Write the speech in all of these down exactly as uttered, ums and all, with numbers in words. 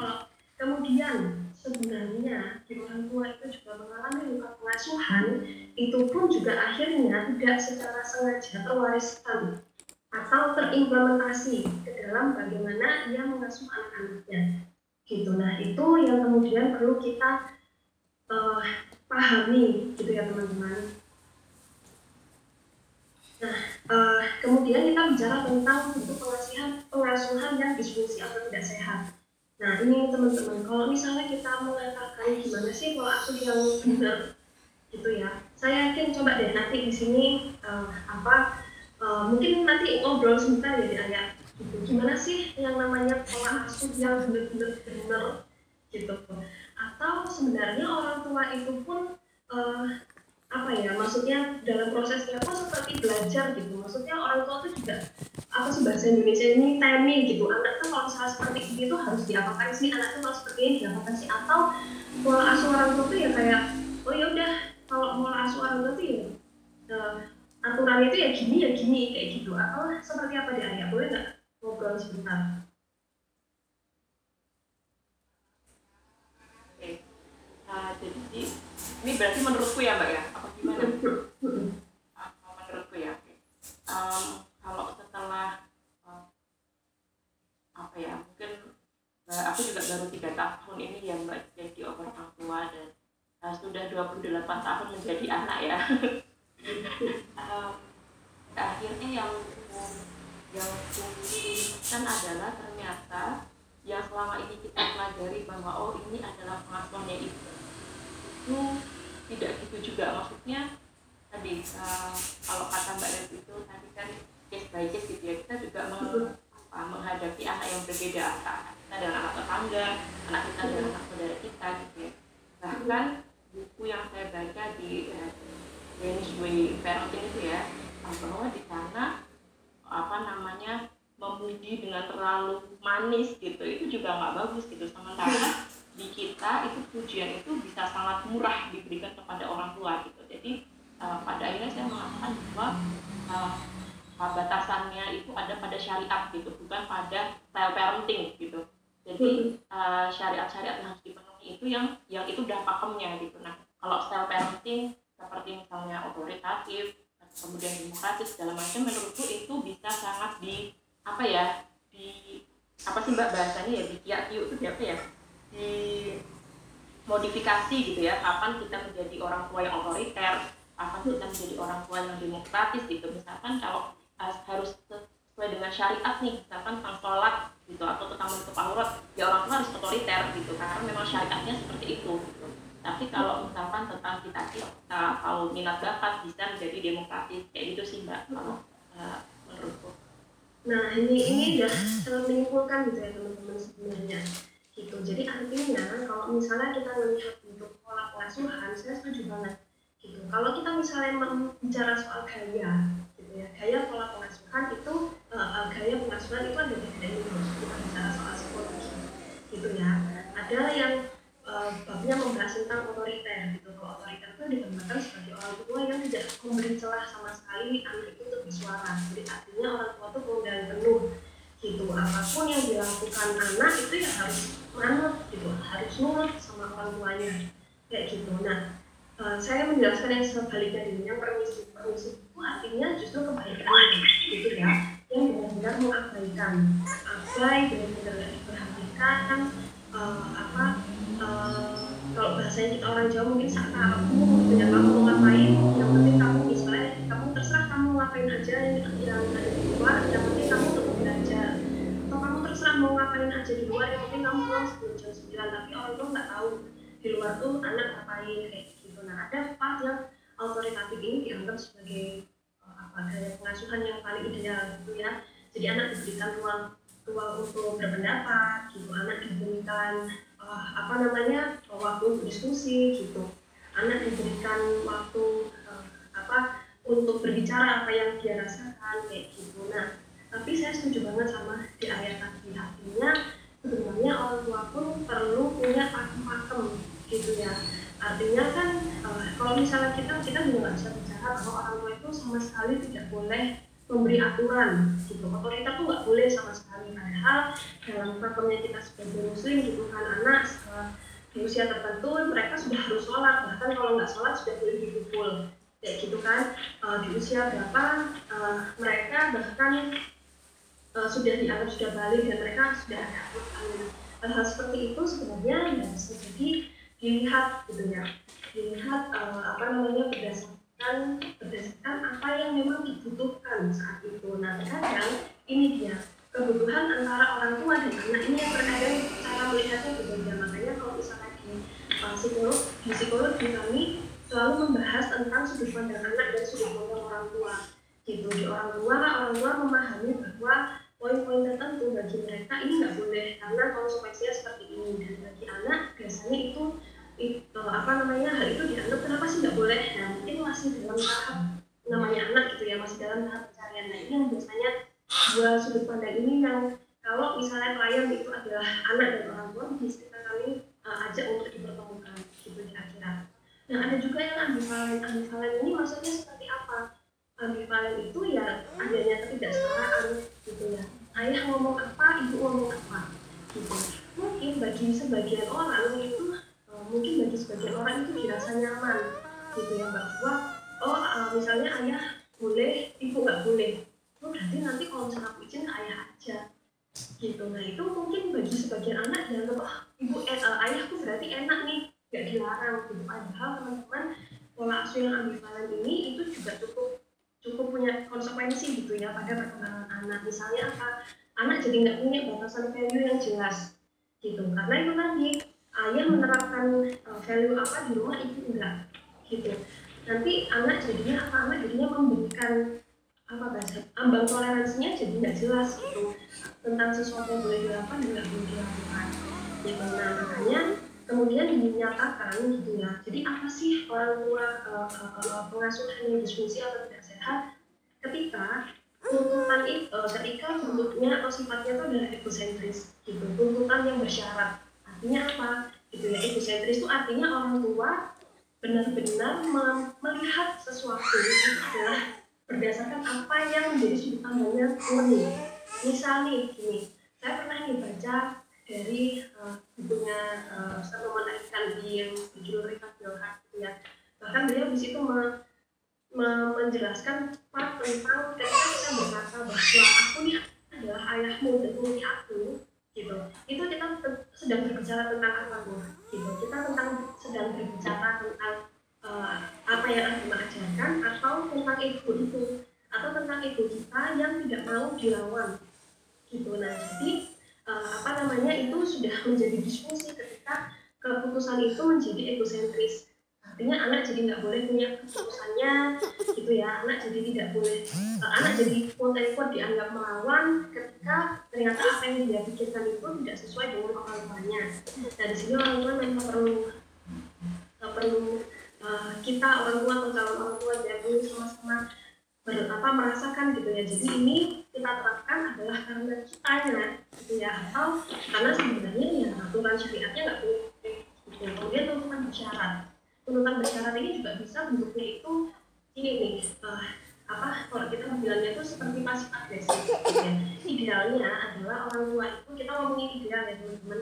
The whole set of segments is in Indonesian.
kalau kemudian sebenarnya di orang tua itu juga mengalami luka pengasuhan, itu pun juga akhirnya tidak secara sengaja terwariskan atau terimplementasi ke dalam bagaimana ia mengasuh anak-anaknya. Gitu. Nah, itu yang kemudian perlu kita uh, pahami, gitu ya teman-teman. Nah, uh, kemudian kita bicara tentang bentuk pengasuhan, pengasuhan yang disfungsi atau tidak sehat. Nah, ini teman-teman, kalau misalnya kita mengatakan gimana sih kalau aku yang benar, gitu ya. Saya yakin coba deh nanti di sini uh, apa uh, mungkin nanti ngobrol sebentar ya di ayat. Gitu. Gimana sih yang namanya pola asuh yang benar-benar benar, gitu. Atau sebenarnya orang tua itu pun uh, apa ya, maksudnya dalam prosesnya kok seperti belajar gitu. Maksudnya orang tua itu juga apa sih bahasa Indonesia ini timing gitu, anak tuh kalau misalnya seperti ini tuh harus diapakan sih, anak tuh kalau seperti ini diapakan sih, atau pola asuh orang tua tuh ya kayak oh ya udah kalau pola asuh orang tua tuh ya uh, aturannya tuh ya gini ya gini kayak gitu, atau seperti apa di ayah, boleh nggak ngobrol sebentar? Oke, uh, jadi ini berarti menurutku ya mbak ya, apa gimana? Uh, menurutku ya, oke. Um, kalau setelah uh, apa ya mungkin uh, aku juga baru tiga tahun ini ya mbak jadi orang tua, dan uh, sudah dua puluh delapan tahun menjadi anak ya. um, akhirnya yang um, yang diinginkan adalah ternyata yang selama ini kita pelajari bahwa oh ini adalah pengasuhannya itu itu tidak gitu juga, maksudnya tadi uh, kalau kata mbak Red itu tadi kan case by case gitu ya, kita juga meng- apa, menghadapi anak yang berbeda, anak kita dengan anak tetangga, anak kita dengan anak saudara kita gitu ya. Bahkan buku yang saya baca di Danish Way Parenting itu ya, bahwa di sana apa namanya memuji dengan terlalu manis gitu, itu juga nggak bagus gitu. Sementara di kita itu pujian itu bisa sangat murah diberikan kepada orang tua gitu. Jadi uh, pada akhirnya saya mengatakan bahwa uh, batasannya itu ada pada syariat gitu, bukan pada style parenting gitu. Jadi uh, syariat-syariat yang harus dipenuhi itu yang yang itu udah pakemnya gitu. Nah, kalau style parenting seperti misalnya otoritatif, kemudian demokratis segala macam, menurutku itu bisa sangat di apa ya di apa sih mbak bahasanya ya di kiat-kiut itu apa ya di modifikasi gitu ya. Kapan kita menjadi orang tua yang otoriter, akan kita menjadi orang tua yang demokratis gitu. Misalkan kalau uh, harus sesuai dengan syariat nih, misalkan tentang sholat gitu atau tentang menutup aurat, ya orang tua harus otoriter gitu karena memang syariatnya seperti itu gitu. Tapi kalau misalkan tentang kita kita kalau minat bakat bisa menjadi demokratis, kayak gitu sih mbak kalau uh, menurutku. Nah ini ini udah menyimpulkan gitu ya teman-teman sebenarnya gitu. Jadi artinya kalau misalnya kita melihat untuk pola pengasuhan, saya setuju banget gitu. Kalau kita misalnya bicara soal gaya gitu ya, gaya pola pengasuhan itu uh, gaya pengasuhan itu ada bedanya kalau kita bicara soal psikologi gitu ya. Ada yang uh, babnya membahas tentang otoriter gitu. Kalau otoriter itu digambarkan sebagai orang tua yang tidak memberi celah sama sekali anak itu untuk bersuara. Jadi artinya orang tua itu kemudian penuh gitu, apapun yang dilakukan anak itu ya harus manut gitu, harus nurut sama orang tuanya kayak gitu. Nah, Uh, saya menjelaskan yang sebaliknya dulu, yang permisif. Permisif itu artinya justru kebaikan gitu ya, yang benar-benar mengabaikan, abai, benar-benar tidak diperhatikan, uh, apa uh, kalau bahasanya kita orang Jawa mungkin saat kamu punya kamu mau ngapain, yang penting kamu misalnya kamu terserah kamu ngapain aja yang ada di luar, yang penting kamu untuk belajar, atau kamu terserah mau ngapain aja di luar, yang penting kamu pulang sebelum jam sembilan, tapi orang tua nggak tahu di luar tuh anak ngapain kayak. Nah, ada part yang otoritatif ini dianggap sebagai uh, apa gaya pengasuhan yang paling ideal gitu ya. Jadi anak diberikan ruang ruang untuk berpendapat gitu, anak diberikan uh, apa namanya waktu untuk diskusi gitu, anak diberikan waktu uh, apa untuk berbicara apa yang dia rasakan kayak gitu. Nah, tapi saya setuju banget sama di ayat tadi, artinya sebenarnya orang tua pun perlu punya pakem-pakem gitu ya. Artinya kan uh, kalau misalnya kita kita juga nggak bisa bicara bahwa orang tua itu sama sekali tidak boleh memberi aturan gitu, otoriter tuh nggak boleh sama sekali. Nah, hal dalam hukumnya kita sebagai muslim dibutuhkan anak di usia tertentu mereka sudah harus sholat, bahkan kalau nggak sholat sudah boleh dipukul kayak gitu kan. Uh, di usia berapa uh, mereka bahkan uh, sudah dianggap sudah baligh dan mereka sudah ada anak. Hal-hal seperti itu sebenarnya nggak bisa jadi dilihat gitu ya, dilihat uh, apa namanya berdasarkan berdasarkan apa yang memang dibutuhkan saat itu. Nah terkadang ini dia kebutuhan antara orang tua dan anak ini yang terkadang cara melihatnya berbeda. Makanya kalau misalnya di uh, psikolog di psikologi kami selalu membahas tentang sudut pandang anak dan sudut pandang orang tua gitu. Di orang tua orang tua memahami bahwa poin-poin tertentu bagi mereka ini nggak boleh karena konsekuensinya seperti ini, dan bagi anak biasanya itu, itu apa namanya hal itu dianggap kenapa sih nggak boleh. Nah mungkin masih dalam tahap namanya anak gitu ya, masih dalam tahap pencarian. Nah ini yang biasanya dua sudut pandang ini yang kalau misalnya klien itu adalah anak dan orang tua biasanya kami uh, ajak untuk dipertemukan gitu di akhirat. Nah ada juga yang ambivalen, ambivalen ini maksudnya seperti apa? Ambivalen itu ya adanya ketidaksetaraan gitu ya, ayah ngomong apa, ibu ngomong apa gitu. Mungkin bagi sebagian orang itu uh, mungkin bagi sebagian orang itu dirasa nyaman gitu ya, bahwa oh uh, misalnya ayah boleh, ibu nggak boleh, oh berarti nanti kalau misalnya aku izin ayah aja gitu. Nah itu mungkin bagi sebagian anak dianggap oh ibu eh, uh, ayahku berarti enak nih, nggak dilarang gitu. Padahal teman-teman pola asuh yang ambivalen ini itu juga cukup cukup punya konsekuensi gitu ya pada perkembangan anak. Misalnya apa, anak jadi nggak punya batasan value yang jelas gitu, karena itu tadi ayah menerapkan uh, value apa di rumah itu enggak gitu. Nanti anak jadinya apa, anak jadinya memberikan apa bahasa ambang toleransinya jadi nggak jelas gitu, tentang sesuatu yang boleh dilakukan dan nggak boleh dilakukan ya. Nah makanya kemudian dinyatakan gitu ya, jadi apa sih orang tua uh, uh, pengasuhan yang disfungsi atau tidak sehat ketika tuntutan itu uh, ketika bentuknya atau sifatnya itu adalah egosentris gitu, tuntutan yang bersyarat. Artinya apa gitu ya, egosentris itu artinya orang tua benar-benar mem- melihat sesuatu itu adalah berdasarkan apa yang menjadi sudut pandangnya murni. Misalnya gini, saya pernah dibaca dari uh, bukunya uh, Ustaz Muhammad Ali Kalbi yang berjudul Rifaqul Haq gitu ya. Bahkan beliau di situ me, me, menjelaskan part tentang ketika kita berkata bahwa aku nih adalah ayahmu dan ini aku gitu. Itu kita te- sedang berbicara tentang agama gitu. Kita tentang sedang berbicara tentang uh, apa yang agama ajarkan atau tentang ego itu atau tentang ego kita yang tidak mau dilawan gitu. Nah jadi apa namanya itu sudah menjadi disfungsi ketika keputusan itu menjadi egosentris. Artinya anak jadi nggak boleh punya keputusannya gitu ya, anak jadi tidak boleh, anak jadi quote-unquote dianggap melawan ketika ternyata apa yang dia pikirkan itu tidak sesuai dengan orang tuanya. Nah di sini orang tua memang perlu perlu uh, kita orang tua atau calon orang tua jadi sama-sama berapa merasakan gitu ya. Jadi ini kita terapkan adalah karena kitanya gitu ya, atau karena sebenarnya ya aturan syariatnya nggak boleh gitu. Kemudian tuntutan bersyarat, tuntutan bersyarat ini juga bisa bentuknya itu ini nih uh, apa kalau kita bilangnya itu seperti pasif agresif gitu ya. Idealnya adalah orang tua itu, kita ngomongin ideal ya teman-teman,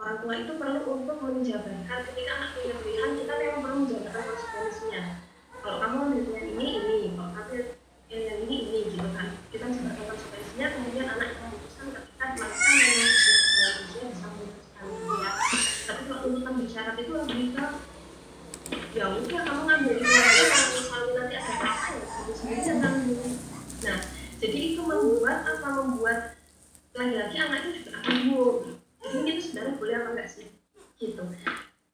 orang tua itu perlu untuk menjabarkan ketika anak punya pilihan, kita memang perlu menjabarkan konsekuensinya. Kalau kamu ambil pilihan ini ini, kalau kamu yang ini ini gitu kan, kita jabarkan konsekuensinya. Kemudian anak kita memutuskan ketika melakukan yang seharusnya bisa memutuskan gitu ya. Tapi kalau tuntutan bersyarat itu lebih ke ya udah kamu ngambil pilihan, kalau misalnya nanti ada apa ya kamu sendiri yang tanggung. Nah jadi itu membuat apa, membuat lagi-lagi anak itu juga akan bingung ini itu sebenarnya boleh apa enggak sih gitu.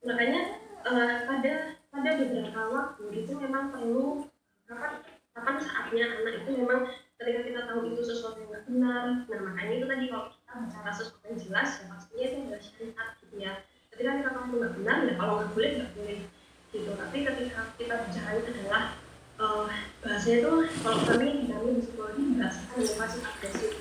Makanya uh, pada pada beberapa waktu itu memang perlu kapan, kapan saatnya anak itu memang ketika kita tahu itu sesuatu yang nggak benar. Nah makanya itu tadi kalau kita bicara sesuatu yang jelas ya pastinya itu adalah syariat gitu ya. Ketika kita tahu itu nggak benar ya kalau nggak boleh nggak boleh gitu. Tapi ketika kita bicara itu adalah uh, bahasanya itu kalau kami kami di psikologi bahasanya masih agresif,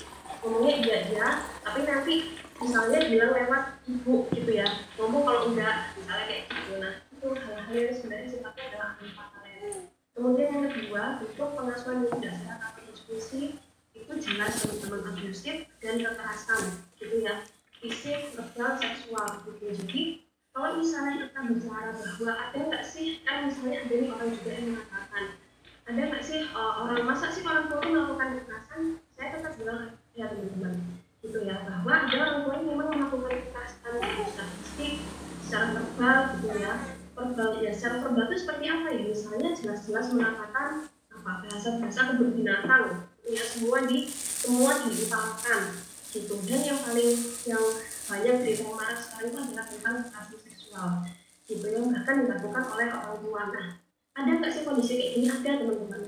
ngomongnya iya iya tapi nanti misalnya bilang lewat ibu gitu ya, ngomong kalau enggak misalnya kayak gitu. Nah itu hal-hal yang sebenarnya sifatnya adalah ambivalen. Kemudian yang kedua, bentuk pengasuhan yang tidak sehat atau disfungsi itu jelas teman-teman abusive dan kekerasan gitu ya, fisik, verbal, seksual gitu. Jadi kalau misalnya kita bicara bahwa ada nggak sih, kan misalnya ada nih orang juga yang mengatakan ada nggak sih uh, orang, masa sih orang tua itu melakukan kekerasan? Saya tetap bilang ya teman-teman gitu ya, bahwa ada orang tua yang memang melakukan kekerasan secara fisik, secara verbal gitu ya. Verbal ya, secara verbal itu seperti apa ya, misalnya jelas-jelas mengatakan apa, bahasa-bahasa kebun binatang ya, semua di semua diutamakan gitu. Dan yang paling yang banyak berita marak sekarang itu adalah tentang kekerasan seksual gitu, yang bahkan dilakukan oleh orang tua. Nah ada nggak sih kondisi kayak gini? Ada teman-teman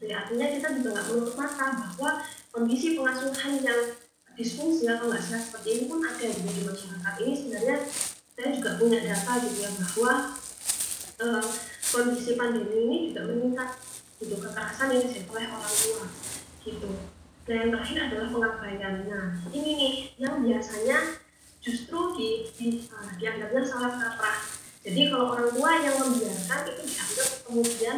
gitu ya, artinya kita juga nggak menutup mata bahwa kondisi pengasuhan yang disfungsi atau nggak sehat seperti ini pun ada gitu, di masyarakat ini. Sebenarnya saya juga punya data gitu ya, bahwa eh, kondisi pandemi ini juga meningkat gitu kekerasan yang disebut oleh orang tua gitu. Nah yang terakhir adalah pengabaian. Nah ini nih yang biasanya justru di, di, uh, dianggapnya salah kaprah. Jadi kalau orang tua yang membiarkan itu dianggap kemudian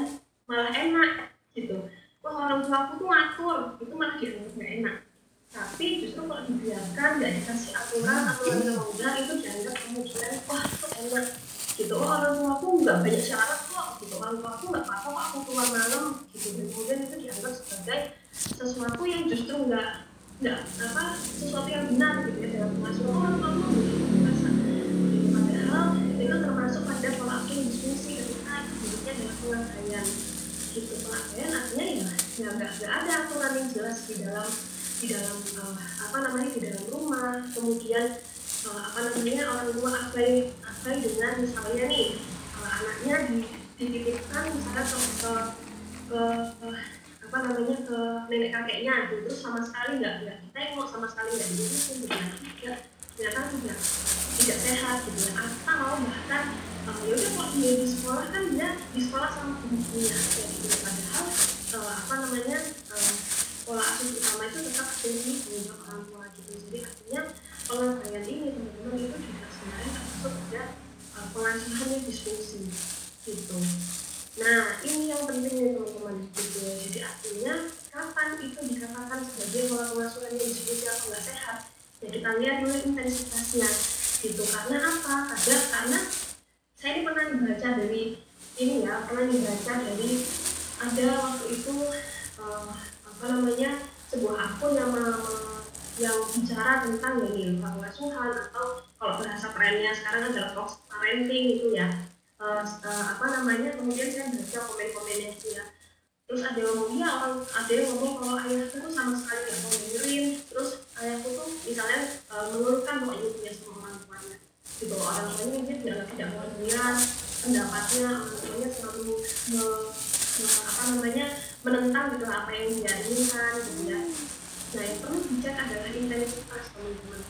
malah enak gitu. Wah orang tua aku tuh ngatur, itu malah dianggap nggak enak. Tapi justru kalau dibiarkan nggak dikasih aturan atau undang-undang itu dianggap kemudian wah itu enak gitu. Oh orang tua aku nggak banyak syarat kok gitu, orang tua aku nggak apa-apa kok aku keluar malam gitu. Dan kemudian itu dianggap sebagai sesuatu yang justru enggak enggak apa sesuatu yang benar gitu ya dalam pengasuhan orang tua merasa gitu. Padahal itu termasuk pada pola asuh diskusi ketika hidupnya dalam pengabaian gitu. Pengabaian artinya ya ya enggak enggak ada aturan yang jelas di dalam di dalam uh, apa namanya di dalam rumah. Kemudian uh, apa namanya orang tua abai abai dengan misalnya nih uh, anaknya dititipkan misalnya ke ke, ke uh, apa namanya ke nenek kakeknya gitu, terus sama sekali nggak nggak kita yang mau sama sekali nggak diurusin gitu ya, tidak ternyata tidak tidak sehat gitu ya. Atau bahkan uh, ya udah kalau dia di sekolah kan dia di sekolah sama gurunya ya gitu, padahal uh, apa namanya uh, pola asuh utama itu tetap tinggi di orang tua gitu. Jadi artinya pengasuhan ini teman-teman itu juga sebenarnya termasuk ada uh, pengasuhan yang disfungsi gitu. Nah ini yang penting nih teman-teman gitu. Jadi artinya kapan itu dikatakan sebagai pola pengasuhan yang disfungsi atau nggak sehat? Ya kita lihat dulu intensitasnya gitu. Karena apa? Kadang karena saya ini pernah dibaca dari ini ya, pernah dibaca dari ada waktu itu uh, apa namanya sebuah akun yang uh, yang bicara tentang ini pengasuhan atau kalau bahasa trennya sekarang adalah toxic parenting gitu ya. Uh, uh, apa namanya kemudian saya baca komen-komennya gitu ya, terus ada yang ngomong ya orang ada yang ngomong kalau ayahku tuh sama sekali nggak mau dengerin, terus ayahku tuh misalnya uh, menurutkan bahwa ibu punya semua orang tuanya gitu, orang tuanya mungkin tidak tidak mau dengar pendapatnya, orang tuanya selalu me, me, apa namanya menentang gitu apa yang dia inginkan gitu ya. Nah yang perlu dicek adalah intensitas teman-teman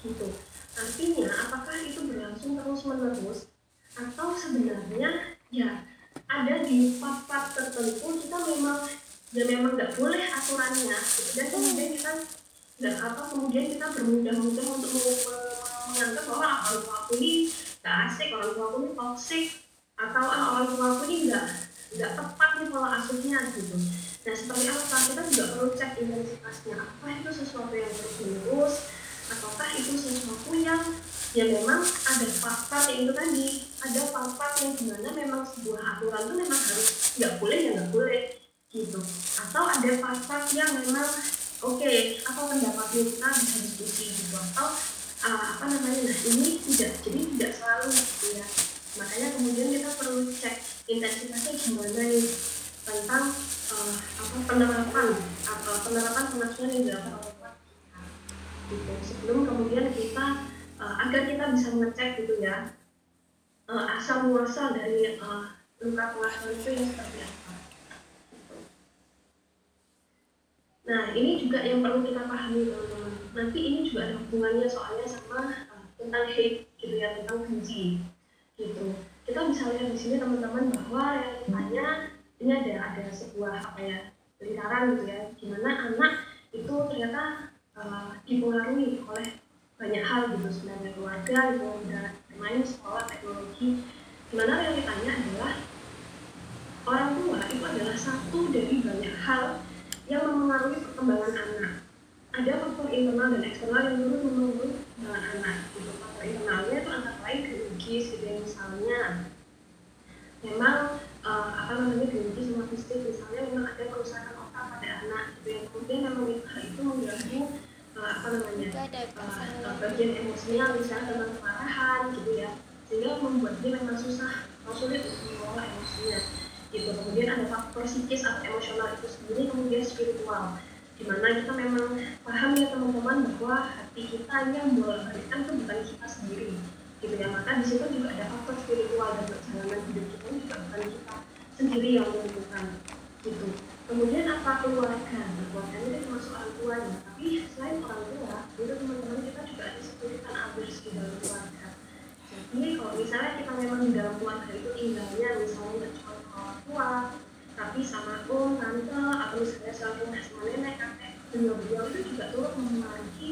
gitu, artinya apakah itu berlangsung terus-menerus atau sebenarnya ya ada di part-part tertentu kita memang ya memang nggak boleh aturannya gitu. Dan kemudian kita nggak apa kemudian kita bermudah-mudah untuk menganggap bahwa orang tua aku ini nggak asik, orang tua aku ini toksik, atau orang tua aku ini nggak nggak tepat nih pola asuhnya gitu. Nah seperti apa kita juga perlu cek intensitasnya, apa itu sesuatu yang terus-menerus ataukah itu sesuatu yang ya memang ada part-part yang itu tadi, ada part-part yang dimana memang sebuah aturan itu memang harus nggak boleh ya nggak boleh gitu, atau ada part-part yang memang oke okay, apa pendapatnya kita bisa diskusi gitu, atau uh, apa namanya nah ini tidak jadi tidak selalu gitu ya. Makanya kemudian kita perlu cek intensitasnya gimana nih tentang uh, apa penerapan apa penerapan pengasuhan yang dilakukan oleh kita gitu, sebelum kemudian kita Uh, agar kita bisa mengecek gitu ya uh, asal muasal dari uh, luka pengasuhan itu yang seperti apa. Nah ini juga yang perlu kita pahami teman-teman. Nanti ini juga ada hubungannya soalnya sama uh, tentang hate gitu ya, tentang benci gitu. Kita bisa lihat di sini teman-teman bahwa realitanya ini ada ada sebuah apa ya lingkaran gitu ya, dimana anak itu ternyata uh, dipengaruhi oleh banyak hal gitu, sebenarnya keluarga, lingkungan, bermain, sekolah, teknologi. Dimana realitanya adalah orang tua itu adalah satu dari banyak hal yang mempengaruhi perkembangan anak. Ada faktor internal dan eksternal yang turut mempengaruhi perkembangan anak. Itu faktor internalnya itu antara lain biologis, jadi misalnya memang uh, apa namanya biologis sama fisik, misalnya memang ada kerusakan otak pada anak, gitu, yang kemudian memang hal itu mengganggu uh, apa namanya uh, bagian emosinya, misalnya tentang kemarahan, gitu ya, sehingga membuat dia memang susah, sulit untuk mengelola emosinya. Gitu. Kemudian ada faktor psikis atau emosional itu sendiri, kemudian spiritual, di mana kita memang paham ya teman-teman bahwa hati kita yang bolak-balikan itu bukan kita sendiri. Gitu ya, maka di situ juga ada faktor spiritual dan perjalanan hidup kita juga bukan kita sendiri yang menentukan. Gitu. Kemudian apa keluarga? Keluarga itu termasuk orang tua, tapi selain orang tua, itu teman-teman kita juga ada sekuritan abis di dalam keluarga. Ini kalau misalnya kita memang dalam keluarga itu tinggalnya misalnya cuma sama tua, tapi sama om, tante, atau misalnya selalu sama nenek, kakek, beliau-beliau itu juga turut mempengaruhi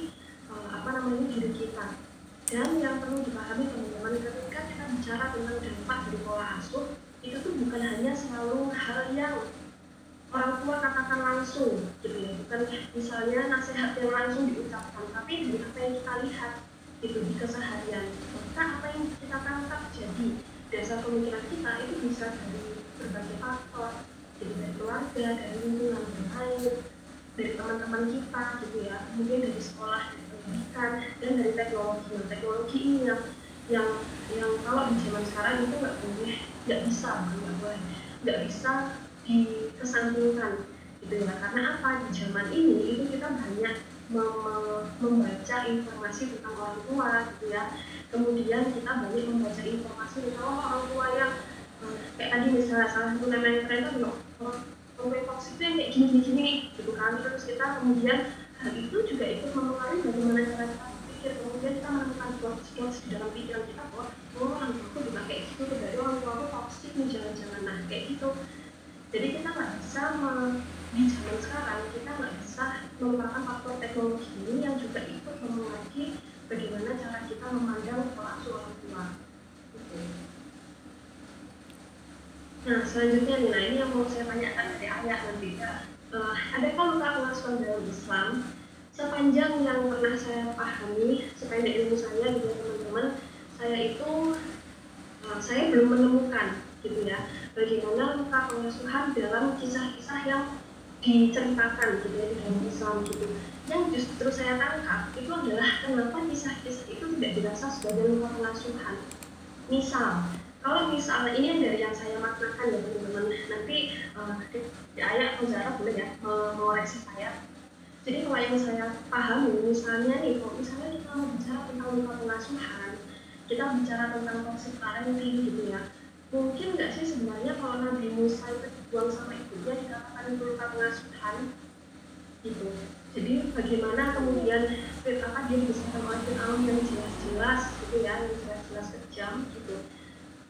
uh, apa namanya diri kita. Dan yang perlu dipahami teman-teman, ketika kita bicara tentang dampak dari pola asuh, itu tuh bukan hanya selalu hal yang orang tua katakan langsung, gitu ya, bukan misalnya nasihat yang langsung diucapkan, tapi dari apa yang kita lihat itu di keseharian. Maka apa yang kita tangkap jadi dasar pemikiran kita itu bisa dari berbagai faktor, jadi dari keluarga, dari lingkungan yang lain, dari teman-teman kita, gitu ya, kemudian dari sekolah, dari pendidikan, dan dari teknologi. Nah, teknologi ini yang yang, yang kalau di zaman sekarang itu nggak boleh, nggak bisa, nggak boleh, nggak bisa dikesampingkan, gitu ya. Karena apa, di zaman ini itu kita banyak membaca informasi tentang orang tua, gitu ya. Kemudian kita banyak membaca informasi tentang orang tua yang eh, kayak tadi misalnya salah satu nama yang keren itu pembetok itu yang kayak gini-gini nih, gitu kan. Terus kita kemudian hal itu juga ikut mempengaruhi bagaimana cara kita berpikir. Kemudian kita menemukan blok-blok di dalam pikiran kita bahwa oh, orang tua aku juga kayak gitu, berarti orang tua aku toksik nih, jangan-jangan, nah kayak gitu. Jadi kita nggak bisa di zaman sekarang kita nggak bisa melupakan faktor teknologi ini yang juga ikut mempengaruhi bagaimana cara kita memandang pola asuh orang tua. Nah selanjutnya nih, nah ini yang mau saya tanyakan dari ayah nanti ya. Uh, adakah luka pengasuhan dalam Islam? Sepanjang yang pernah saya pahami, sependek ilmu saya dengan teman-teman, saya itu uh, saya belum menemukan, gitu ya, bagaimana luka pengasuhan dalam kisah-kisah yang diceritakan, gitu ya, di dalam Islam, gitu. Yang justru saya tangkap itu adalah kenapa kisah-kisah itu tidak dirasa sebagai luka pengasuhan. Misal, kalau misal ini dari yang saya maknakan ya teman-teman, nanti uh, ayah atau Zara boleh ya mengoreksi saya. Jadi kalau yang saya pahami, misalnya nih, kalau misalnya kita bicara tentang luka pengasuhan, kita bicara tentang toxic parenting, gitu ya. Mungkin nggak sih sebenarnya kalau Nabi Musa itu dibuang sama ibunya dikatakan luka pengasuhan, gitu. Jadi bagaimana kemudian apakah dia bisa melakukan alam yang jelas-jelas, gitu ya, yang jelas-jelas kejam, gitu.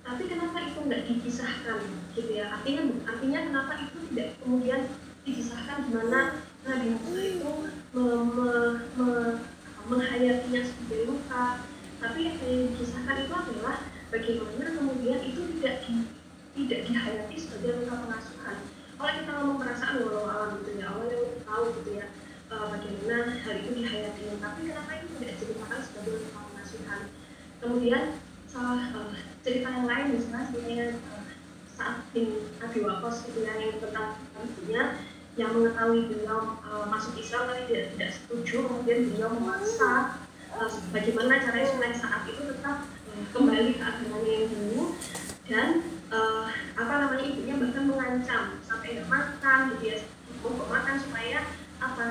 Tapi kenapa itu nggak dikisahkan, gitu ya? Artinya, artinya kenapa itu tidak kemudian dikisahkan gimana Nabi Musa itu me- me- me- menghayatinya sebagai luka, tapi yang dikisahkan itu adalah bagaimana kemudian itu tidak di, tidak dihayati sebagai luka pengasuhan. Kalau kita ngomong perasaan walau alam gitu ya, awalnya kita tahu gitu ya uh, bagaimana hal itu dihayati, tapi kenapa itu tidak diceritakan sebagai luka pengasuhan. Kemudian salah uh, cerita yang lain misalnya sebenarnya uh, saat Nabi Waqqas gitu ya, yang tentang ibunya yang mengetahui beliau uh, masuk Islam tapi tidak tidak setuju, kemudian beliau memaksa uh, bagaimana caranya supaya saat itu tetap kembali ke agamanya yang dulu, dan uh, apa namanya ibunya bahkan mengancam sampai nggak makan, gitu ya, nggak makan supaya apa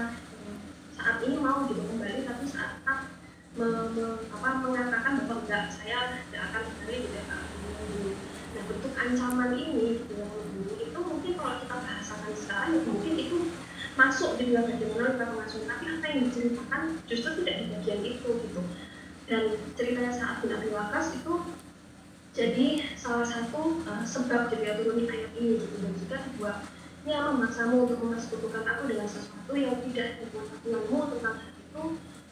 saat ini mau gitu kembali, tapi saat tak me, me, apa, mengatakan bahwa enggak, saya tidak akan kembali tidak akan dulu. Nah bentuk ancaman ini gitu ya, itu mungkin kalau kita bahasakan sekarang mungkin itu masuk di dalam bagaimana kita mengasuh, tapi apa yang diceritakan justru tidak di bagian itu, gitu. Dan ceritanya saat Nabi Waqqas itu jadi salah satu uh, sebab jadi turunnya ayat ini, gitu. Dan jika keduanya memaksamu untuk mempersekutukan aku dengan sesuatu yang tidak berpengetahuanmu tentang hal itu,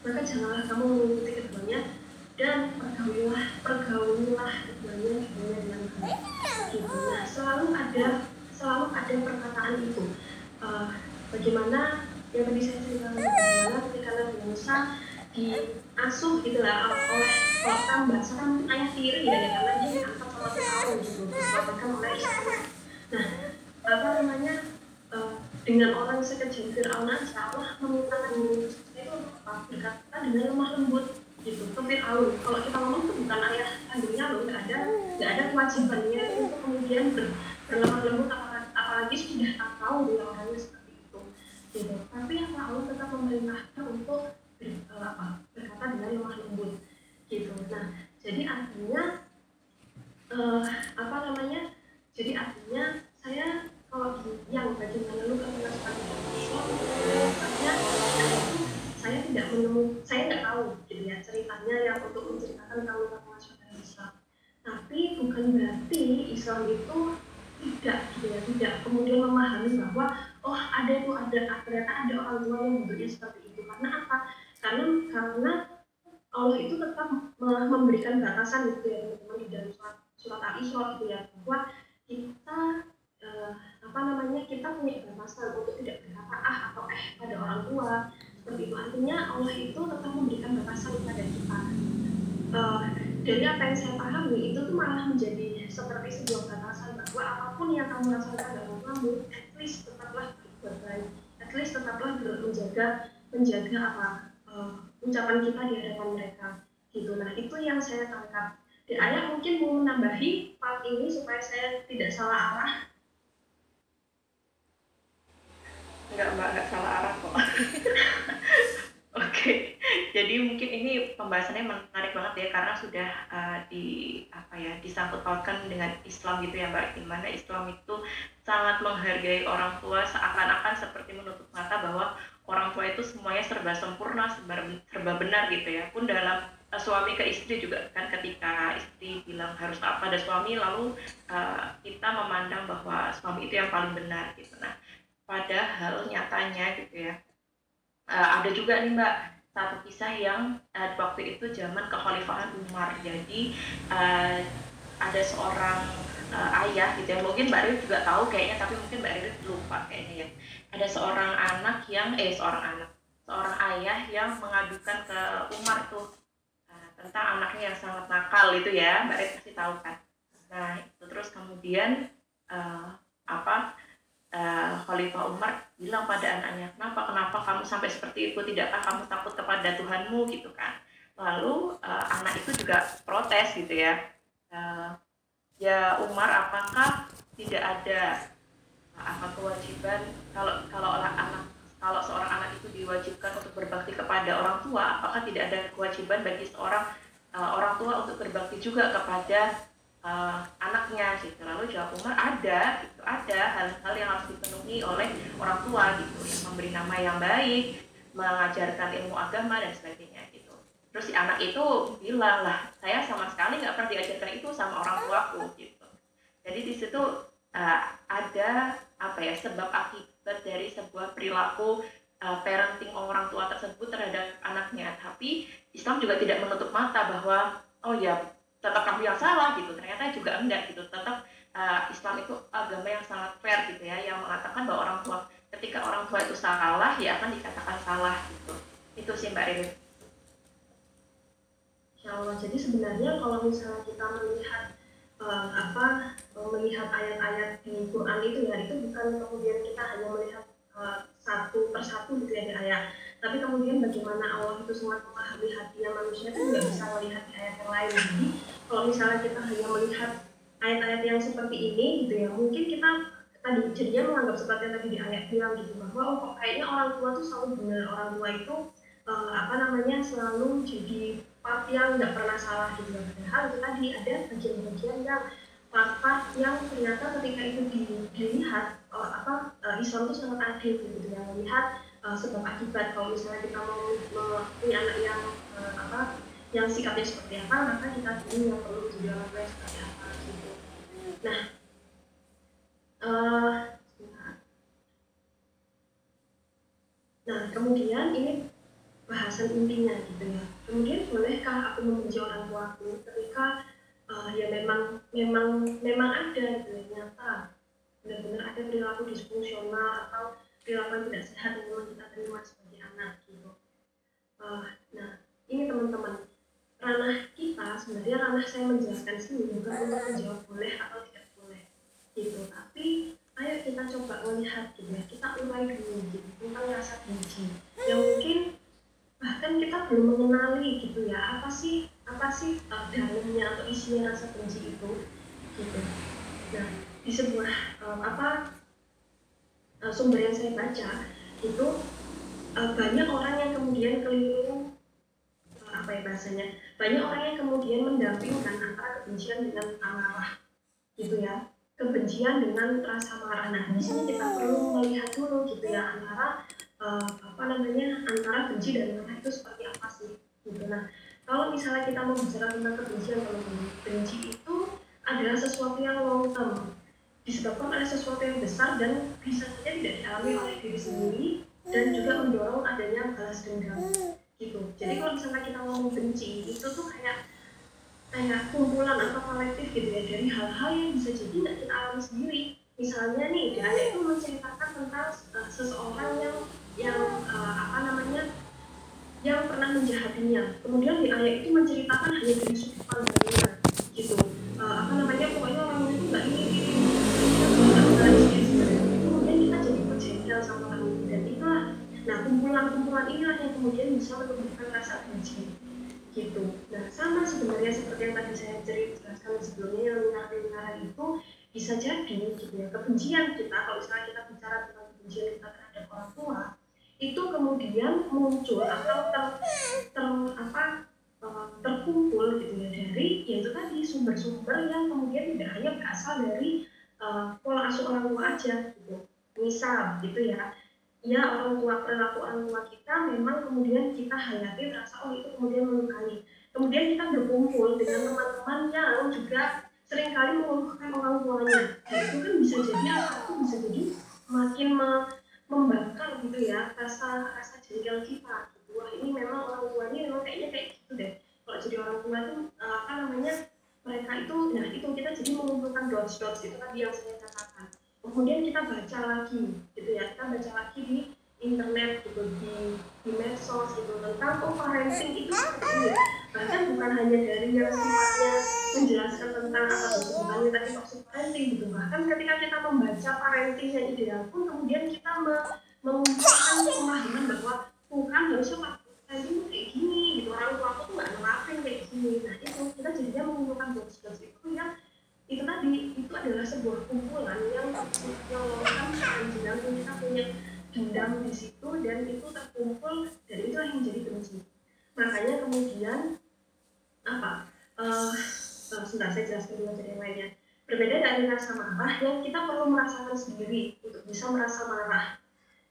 maka janganlah kamu mengikuti keduanya dan pergaulilah pergaulilah keduanya keduanya dengan baik, gitu. Nah selalu ada selalu ada perkataan itu uh, bagaimana yang tadi saya ceritakan, bagaimana ketika Nabi Musa diasuh gitulah oleh kolam basah kan ayah tiri dan yang lainnya diangkat sama Fir'aun gitu, diselamatkan oleh istrinya. Nah, apa namanya uh, dengan orang sekejam Fir'aun saja Allah meminta Nabi Musa itu berkata dengan lemah lembut gitu ke Fir'aun. Kalau kita ngomong itu bukan ayah kandungnya loh, nggak ada nggak ada kewajibannya untuk kemudian ber, berlemah lembut apalagi sudah tahu dia orangnya seperti itu gitu. Tapi yang Allah tetap memerintahkan untuk apa berkata dengan lemah lembut gitu. Nah, jadi artinya uh, apa namanya? Jadi artinya saya kalau yang bagaimana lu kalau melakukan Islam, artinya saya tidak menemukan, saya tidak tahu gitu ya ceritanya yang untuk menceritakan kalau melakukan Islam. Tapi bukan berarti Islam itu tidak gitu ya, tidak kemudian memahami bahwa oh ada itu ada ternyata ada orang tua yang bentuknya seperti itu karena apa? Karena karena Allah itu tetap memberikan batasan gitu ya teman-teman di dalam surat surat Al-Isra gitu ya bahwa kita eh, apa namanya kita punya batasan untuk tidak berkata ah atau eh pada orang tua seperti itu. Artinya Allah itu tetap memberikan batasan kepada kita. Eh, dari apa yang saya pahami itu tuh malah menjadi seperti sebuah batasan bahwa apapun yang kamu rasakan dalam kamu, at least tetaplah berbuat baik, at least tetaplah menjaga menjaga apa Uh, ucapan kita di hadapan mereka gitu. Nah itu yang saya tangkap dan Ayah mungkin mau menambahi part ini supaya saya tidak salah arah. Enggak Mbak, enggak salah arah kok. Oke, jadi mungkin ini pembahasannya menarik banget ya karena sudah uh, di apa ya disangkut pautkan dengan Islam gitu ya Mbak, dimana Islam itu sangat menghargai orang tua seakan-akan seperti menutup mata bahwa orang tua itu semuanya serba sempurna, serba, serba benar gitu ya. Pun dalam uh, suami ke istri juga kan ketika istri bilang harus apa pada suami lalu uh, kita memandang bahwa suami itu yang paling benar gitu. Nah, padahal nyatanya gitu ya. Uh, ada juga nih Mbak satu kisah yang uh, waktu itu zaman kekhalifahan Umar. Jadi uh, ada seorang uh, ayah gitu ya. Mungkin Mbak Ririt juga tahu kayaknya tapi mungkin Mbak Ririt lupa kayaknya ya. Ada seorang anak yang, eh seorang anak, seorang ayah yang mengadukan ke Umar tuh uh, tentang anaknya yang sangat nakal itu ya, Mbak Rit pasti tahu kan. Nah itu terus kemudian uh, apa uh, Khalifah Umar bilang pada anaknya, kenapa kenapa kamu sampai seperti itu, tidakkah kamu takut kepada Tuhanmu gitu kan. Lalu uh, anak itu juga protes gitu ya, uh, ya Umar apakah tidak ada apa kewajiban kalau kalau anak kalau seorang anak itu diwajibkan untuk berbakti kepada orang tua, apakah tidak ada kewajiban bagi seorang uh, orang tua untuk berbakti juga kepada uh, anaknya gitu. Lalu jawab Umar, ada gitu, ada hal-hal yang harus dipenuhi oleh orang tua gitu, yang memberi nama yang baik, mengajarkan ilmu agama dan sebagainya gitu. Terus si anak itu bilang, lah saya sama sekali nggak pernah diajarkan itu sama orang tuaku gitu. Jadi di situ Uh, ada apa ya sebab akibat dari sebuah perilaku uh, parenting orang tua tersebut terhadap anaknya. Tapi Islam juga tidak menutup mata bahwa oh ya tetap kamu yang salah gitu, ternyata juga enggak gitu. Tetap uh, Islam itu agama yang sangat fair gitu ya, yang mengatakan bahwa orang tua ketika orang tua itu salah ya akan dikatakan salah gitu. Itu sih Mbak Rini. Ya Allah, jadi sebenarnya kalau misalnya kita melihat Uh, apa melihat ayat-ayat di Quran itu ya itu bukan kemudian kita hanya melihat uh, satu persatu gitu ya ayat, tapi kemudian bagaimana Allah itu sangat memahami hatinya manusia itu nggak bisa melihat ayat yang lain. Jadi kalau misalnya kita hanya melihat ayat-ayat yang seperti ini gitu ya mungkin kita tadi jadinya menganggap seperti yang tadi di ayat bilang gitu bahwa oh kok kayaknya orang tua tuh selalu benar, orang tua itu uh, apa namanya selalu jadi part yang nggak pernah salah gitu. Padahal itu tadi ada bagian-bagian yang part-part yang ternyata ketika itu dilihat uh, apa uh, Islam itu sangat adil gitu ya melihat uh, sebab akibat. Kalau misalnya kita mau punya anak yang uh, apa yang sikapnya seperti apa maka kita ini yang perlu jadi orang tua seperti apa gitu. Nah, uh, nah kemudian ini bahasan intinya gitu ya. Kemudian bolehkah aku memuji orang tuaku ketika uh, ya memang memang memang ada gitu ya, nyata benar-benar ada perilaku disfungsional atau perilaku tidak sehat yang memang kita terima sebagai anak gitu. Uh, nah, ini teman-teman, ranah kita sebenarnya ranah saya menjelaskan sini bukan untuk menjawab boleh atau tidak boleh gitu. Tapi ayo kita coba melihat gitu ya, kita urai dulu gitu tentang rasa benci yang mungkin bahkan kita belum mengenali gitu ya, apa sih apa sih uh, dalamnya atau isinya rasa benci itu gitu. Nah, di sebuah um, apa uh, sumber yang saya baca itu uh, banyak orang yang kemudian keliru uh, apa ya bahasanya banyak orang yang kemudian mendampingkan antara kebencian dengan amarah gitu ya, kebencian dengan rasa marah. Nah, di sini kita perlu melihat dulu gitu ya antara Uh, apa namanya antara benci dan marah itu seperti apa sih gitu. Nah, kalau misalnya kita mau bicara tentang kebencian, kalau benci itu adalah sesuatu yang long term, disebabkan oleh sesuatu yang besar dan bisa saja tidak dialami oleh diri sendiri dan juga mendorong adanya balas dendam gitu. Jadi kalau misalnya kita ngomong benci itu tuh kayak kayak kumpulan atau kolektif gitu ya dari hal-hal yang bisa jadi tidak kita alami sendiri. Misalnya nih, dia itu menceritakan tentang uh, seseorang yang yang uh, apa namanya yang pernah menjahatinya, kemudian di ayat itu menceritakan hanya dari sudut pandangnya gitu, uh, apa namanya pokoknya orang itu nggak ini gitu, kemudian kita jadi berjengkel sama orang itu dan itulah, nah kumpulan-kumpulan inilah yang kemudian bisa menimbulkan rasa benci gitu. Nah, sama sebenarnya seperti yang tadi saya ceritakan sebelumnya yang mengarah-mengarah itu bisa jadi gitu ya, kebencian kita kalau misalnya kita bicara tentang kebencian kita terhadap orang tua itu kemudian muncul atau ter, ter apa terkumpul gitu ya dari yaitu tadi sumber-sumber yang kemudian tidak hanya berasal dari uh, pola asuh orang tua aja gitu. Misal gitu ya, ya orang tua, perilaku orang tua kita memang kemudian kita hayati rasa oh itu kemudian melukai, kemudian kita berkumpul dengan teman-teman yang juga seringkali mengeluhkan orang tuanya, itu kan bisa jadi apa itu bisa jadi makin membakar gitu ya rasa rasa jengkel kita gitu. Wah, ini memang orang tuanya memang kayaknya kayak gitu deh, kalau jadi orang tua itu apa namanya mereka itu, nah itu kita jadi mengumpulkan dots dots itu tadi yang saya katakan. Kemudian kita baca lagi gitu ya, kita baca lagi di internet gitu, di, di medsos gitu tentang oh parenting itu seperti ini, bahkan bukan hanya dari yang sifatnya menjelaskan tentang apa hubungannya tapi maksud parenting gitu. Bahkan ketika kita membaca parenting yang ideal pun kemudian kita mengumpulkan pemahaman bahwa bukan harusnya parenting itu kayak gini gitu, orang tua aku tuh nggak nerapin kayak gini. Nah itu kita jadinya mengumpulkan box-box itu yang itu tadi, itu adalah sebuah kumpulan yang mengeluarkan kebencian yang kita punya dendam di situ dan itu terkumpul dan itulah yang jadi benci. Makanya kemudian apa? Uh, uh, sebentar saya jelaskan dulu dari yang lainnya. Berbeda dari rasa marah yang kita perlu merasakan sendiri untuk bisa merasa marah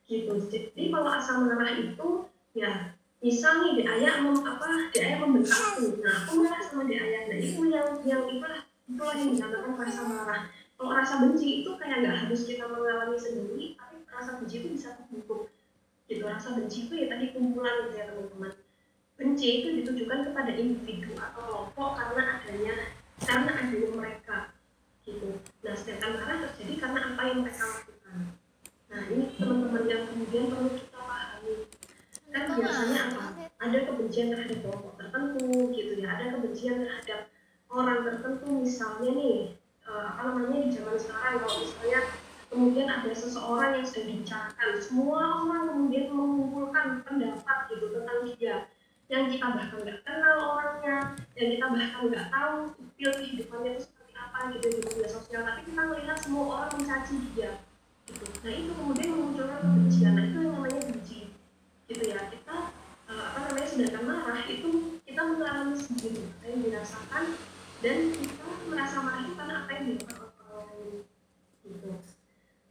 gitu. Jadi kalau rasa marah itu ya misal nih Deaya mem apa Deaya membekakku, nah aku marah sama Deaya, nah itu yang yang itulah itulah yang dikatakan rasa marah. Kalau rasa benci itu kayak nggak harus kita mengalami sendiri, tapi rasa benci itu bisa terbentuk gitu. Rasa benci itu ya tadi kumpulan gitu ya teman-teman. Benci itu ditujukan kepada individu atau kelompok karena adanya karena adanya mereka gitu. Nah, sedangkan marah terjadi karena apa yang mereka lakukan. Nah, ini teman-teman yang kemudian perlu kita pahami. Kan biasanya apa? Ada kebencian terhadap kelompok tertentu gitu ya, ada kebencian terhadap orang tertentu. Misalnya nih uh, apa namanya di zaman sekarang kalau misalnya kemudian ada seseorang yang sedang dibicarakan, semua orang kemudian mengumpulkan pendapat gitu tentang dia yang kita bahkan nggak kenal orangnya, yang kita bahkan nggak tahu detail kehidupannya itu seperti apa gitu di media sosial, tapi kita melihat semua orang mencaci dia gitu. Nah itu kemudian memunculkan kebencian, nah itu yang namanya benci gitu ya. Kita uh, apa namanya sedangkan marah itu kita mengalami sendiri apa yang dirasakan dan kita merasa marah itu karena apa yang dilakukan orang lain gitu.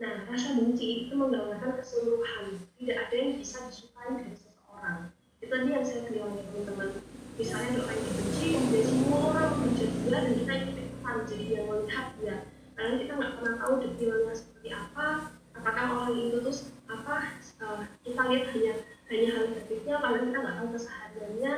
Nah, rasa benci itu menggambarkan keseluruhan, tidak ada yang bisa disukai dari seseorang. Itu tadi yang saya bilang ya teman-teman. Misalnya orang yang dibenci, kemudian semua orang membenci dia dan kita ikut-ikutan jadi yang melihat dia. Karena kita nggak pernah tahu detailnya seperti apa. Apakah orang itu tuh apa? Kita lihat hanya hanya hal negatifnya, padahal kita nggak tahu kesehariannya.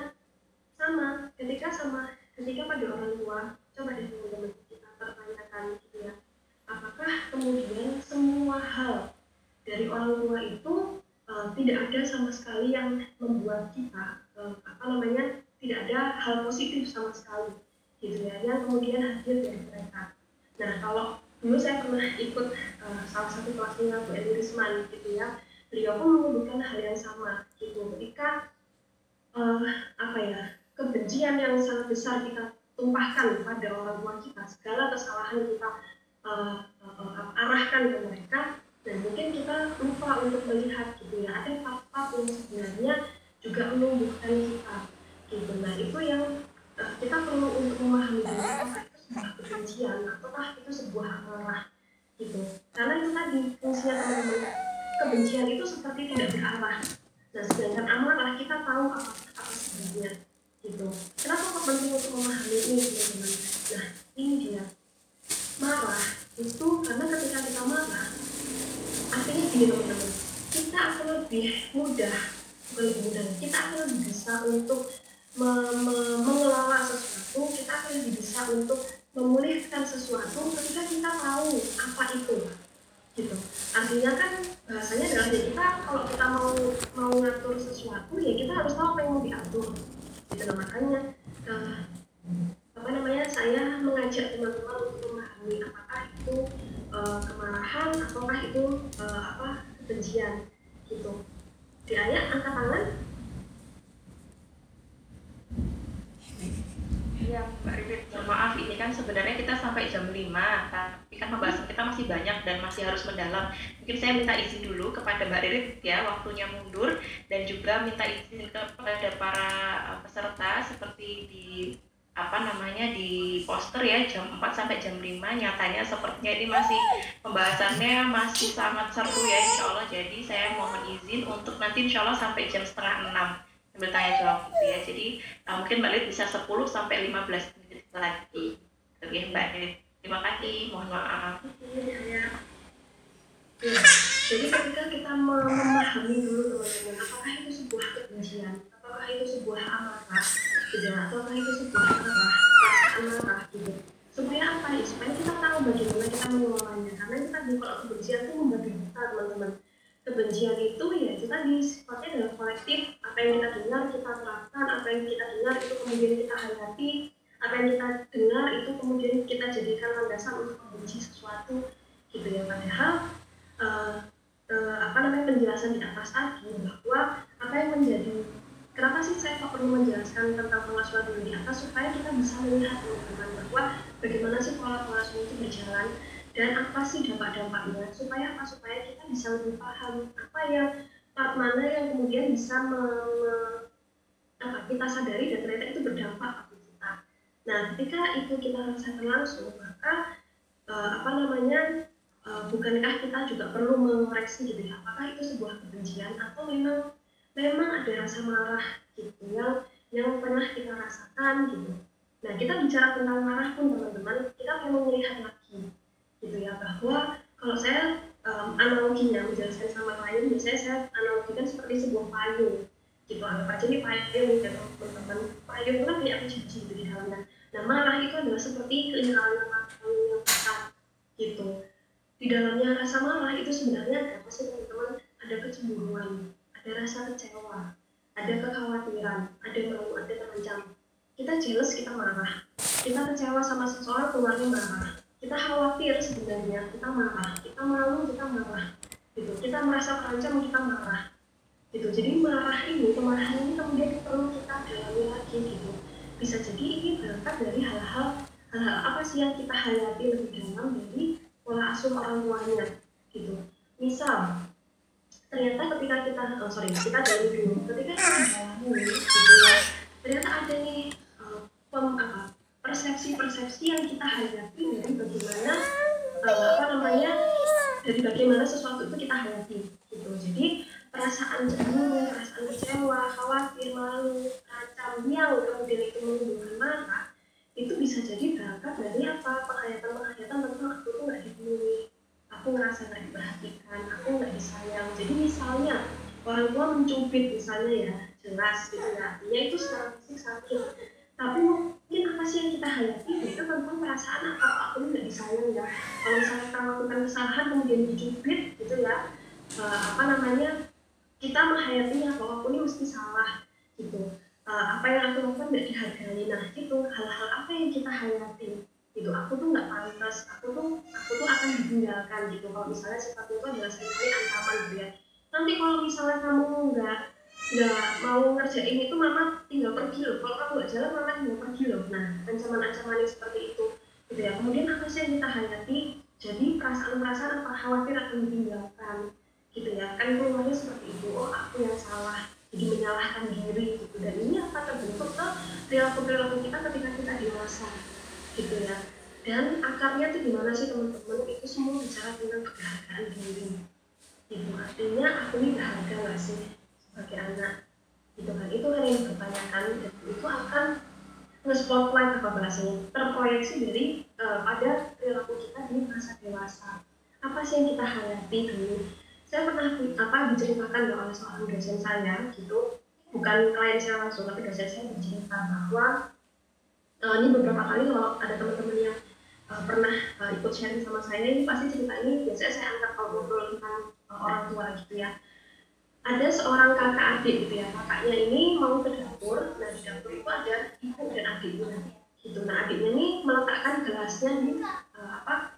Sama ketika sama. Ketika pada orang tua, coba deh teman-teman kita pertanyakan gitu ya, apakah kemudian semua hal dari orang tua itu membuat kita eh, apa namanya tidak ada hal positif sama sekali gitu ya, yang kemudian hadir dari mereka. Nah kalau dulu saya pernah ikut eh, salah satu kelasnya Bu Eli Risman gitu ya, beliau pun menyebutkan hal yang sama gitu, ketika eh, apa ya kebencian yang sangat besar kita tumpahkan pada orang tua kita, segala kesalahan kita uh, uh, arahkan ke mereka, dan mungkin kita lupa untuk melihat gitu ya, ada fakta yang sebenarnya juga menumbuhkan kita gitu. Nah itu yang uh, kita perlu untuk memahami, apakah itu sebuah kebencian ataukah itu sebuah amarah gitu, karena itu tadi fungsinya teman-teman, kebencian itu seperti tidak berarah, nah sedangkan amarah kita tahu apa apa sebenarnya gitu. Kenapa penting untuk memahami ini teman-teman? Nah ini dia, marah itu karena ketika kita marah, artinya gini teman-teman, kita akan lebih mudah, bukan lebih mudah, kita akan lebih bisa untuk me- me- mengelola sesuatu, kita akan lebih bisa untuk memulihkan sesuatu ketika kita tahu apa itu gitu. Artinya kan bahasanya adalah kita kalau kita mau mau ngatur sesuatu ya kita harus tahu apa yang mau diatur. Nah, makanya uh, apa namanya saya mengajak teman-teman untuk memahami apakah itu uh, kemarahan ataukah itu uh, apa kebencian gitu. Di ayat angkat tangan. Iya, Mbak Rifit, maaf ini kan sebenarnya kita sampai jam lima, tapi kan pembahasan kita masih banyak dan masih harus mendalam. Mungkin saya minta izin dulu kepada Mbak Rifit ya, waktunya mundur, dan juga minta izin kepada para peserta seperti di apa namanya di poster ya, jam empat sampai jam lima nyatanya sepertinya ini masih pembahasannya masih sangat seru ya insyaallah. Jadi saya mohon izin untuk nanti insyaallah sampai jam setengah enam bertanya jawab gitu ya. Jadi uh, mungkin Mbak Lid bisa sepuluh sampai lima belas menit lagi. Oke Mbak Lid, terima kasih, mohon maaf. Ya. Ya. Jadi ketika kita memahami dulu teman-teman, apakah itu sebuah kebencian, apakah itu sebuah amarah, tidak, apakah itu sebuah amarah, amarah gitu. Supaya apa? Ya, supaya kita tahu bagaimana kita mengelolanya. Karena kita kalau kebencian itu membagi kita teman-teman. Kebencian itu ya kita sifatnya adalah kolektif, apa yang kita dengar kita terapkan, apa yang kita dengar itu kemudian kita hayati, apa yang kita dengar itu kemudian kita jadikan landasan untuk membenci sesuatu gitu ya. Padahal uh, uh, apa namanya penjelasan di atas tadi bahwa apa yang menjadi, kenapa sih saya tak perlu menjelaskan tentang pola asuhan di atas, supaya kita bisa melihat bahwa bagaimana sih pola pola asuhan itu berjalan dan apa sih dampak-dampaknya, supaya apa, supaya kita bisa lebih paham apa yang part mana yang kemudian bisa me- apa, kita sadari dan ternyata itu berdampak bagi kita. Nah ketika itu kita rasakan langsung, maka uh, apa namanya uh, bukankah kita juga perlu mengoreksi gitu ya, apakah itu sebuah kebencian atau memang memang ada rasa marah gitu yang yang pernah kita rasakan gitu. Nah kita bicara tentang marah pun teman-teman, kita perlu melihat lagi gitu ya, bahwa kalau saya um, analoginya menjelaskan sama klien, biasanya saya analogikan seperti sebuah payung gitu, anggap aja ini payung ya teman-teman, payung itu kan punya biji-biji gitu di dalamnya. Nah marah itu adalah seperti lingkaran payung yang besar gitu, di dalamnya rasa marah itu sebenarnya ada apa sih teman-teman, ada kecemburuan, ada rasa kecewa, ada kekhawatiran, ada malu, ada terancam. Kita jealous kita marah, kita kecewa sama seseorang keluarnya marah, kita khawatir sebenarnya kita marah, kita malu kita marah gitu, kita merasa terancam kita marah gitu. Jadi marah ini, kemarahan ini kemudian perlu kita dalami lagi gitu. Bisa jadi ini berangkat dari hal-hal, hal-hal apa sih yang kita hayati lebih dalam dari pola asuh orang tuanya gitu. Misal ternyata ketika kita oh sorry kita dalami dulu, ketika kita dalami gitu ya, ternyata ada nih uh, pem apa persepsi-persepsi yang kita hayati dari bagaimana uh, apa namanya dari bagaimana sesuatu itu kita hayati gitu. Jadi perasaan cemburu, perasaan kecewa, khawatir, malu, terancam yang kemudian itu menimbulkan marah, itu bisa jadi berangkat dari apa, penghayatan-penghayatan tentang aku tuh nggak dipenuhi, aku ngerasa nggak diperhatikan, aku nggak disayang. Jadi misalnya orang tua mencubit misalnya ya, jelas gitu ya, artinya itu secara fisik sakit, tapi mungkin apa sih yang kita hayati itu tentang perasaan apa, aku ini nggak disayang ya, kalau misalnya kita melakukan kesalahan kemudian dicubit gitu ya, uh, apa namanya kita menghayatinya bahwa aku ini mesti salah gitu. Uh, apa yang aku lakukan tidak dihargai. Nah itu hal-hal apa yang kita hayati gitu, aku tuh nggak pantas, aku tuh aku tuh akan ditinggalkan gitu. Kalau misalnya sifat itu adalah seringkali ancaman gitu ya, nanti kalau misalnya kamu nggak nggak mau ngerjain itu mama tinggal pergi loh, kalau kamu nggak jalan mama tinggal pergi loh. Nah ancaman-ancaman yang seperti itu gitu ya. Kemudian apa sih yang kita hayati, jadi perasaan-perasaan apa khawatir akan ditinggalkan gitu ya, kan keluarnya seperti itu, oh aku yang salah, jadi menyalahkan diri gitu. Dan ini apa terbentuk ke perilaku-perilaku kita ketika kita dewasa gitu ya. Dan akarnya itu gimana sih teman-teman, itu semua bicara tentang kehargaan diri gitu. Artinya aku ini berharga gak sih sebagai anak gitu kan, itu hal yang dipertanyakan dan itu akan nge-spotlight apa bahasanya, terproyeksi dari uh, pada perilaku kita di masa dewasa. Apa sih yang kita hadapi dulu? Saya pernah apa diceritakan oleh seorang dosen saya gitu, bukan klien saya langsung tapi dosen saya bercerita bahwa uh, ini beberapa kali kalau ada teman-teman yang uh, pernah uh, ikut sharing sama saya, ini pasti cerita ini biasanya saya angkat kalau ngobrol tentang uh, orang tua gitu ya. Ada seorang kakak adik gitu ya, kakaknya ini mau ke dapur, nah di dapur itu ada ibu dan adiknya gitu. Nah adiknya ini meletakkan gelasnya di uh, apa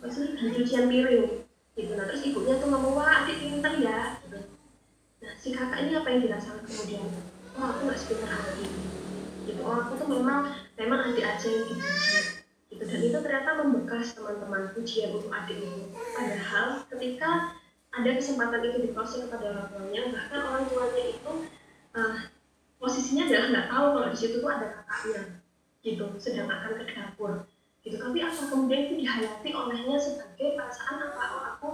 apa sih di cucian piring gitu. Nah terus ibunya tuh ngomong, wah adik pinter ya gitu. Nah si kakak ini apa yang dirasakan kemudian, oh aku gak sepinter adik gitu, oh aku tuh memang memang adik aja yang dipuji gitu. Dan itu ternyata membekas teman-teman, pujian untuk adik itu. Padahal ketika ada kesempatan itu diproses kepada orang tuanya, bahkan orang tuanya itu uh, posisinya adalah gak tahu kalau di situ tuh ada kakaknya gitu, sedang akan ke dapur gitu. Tapi apa kemudian itu dihayati olehnya sebagai perasaan apa, oh aku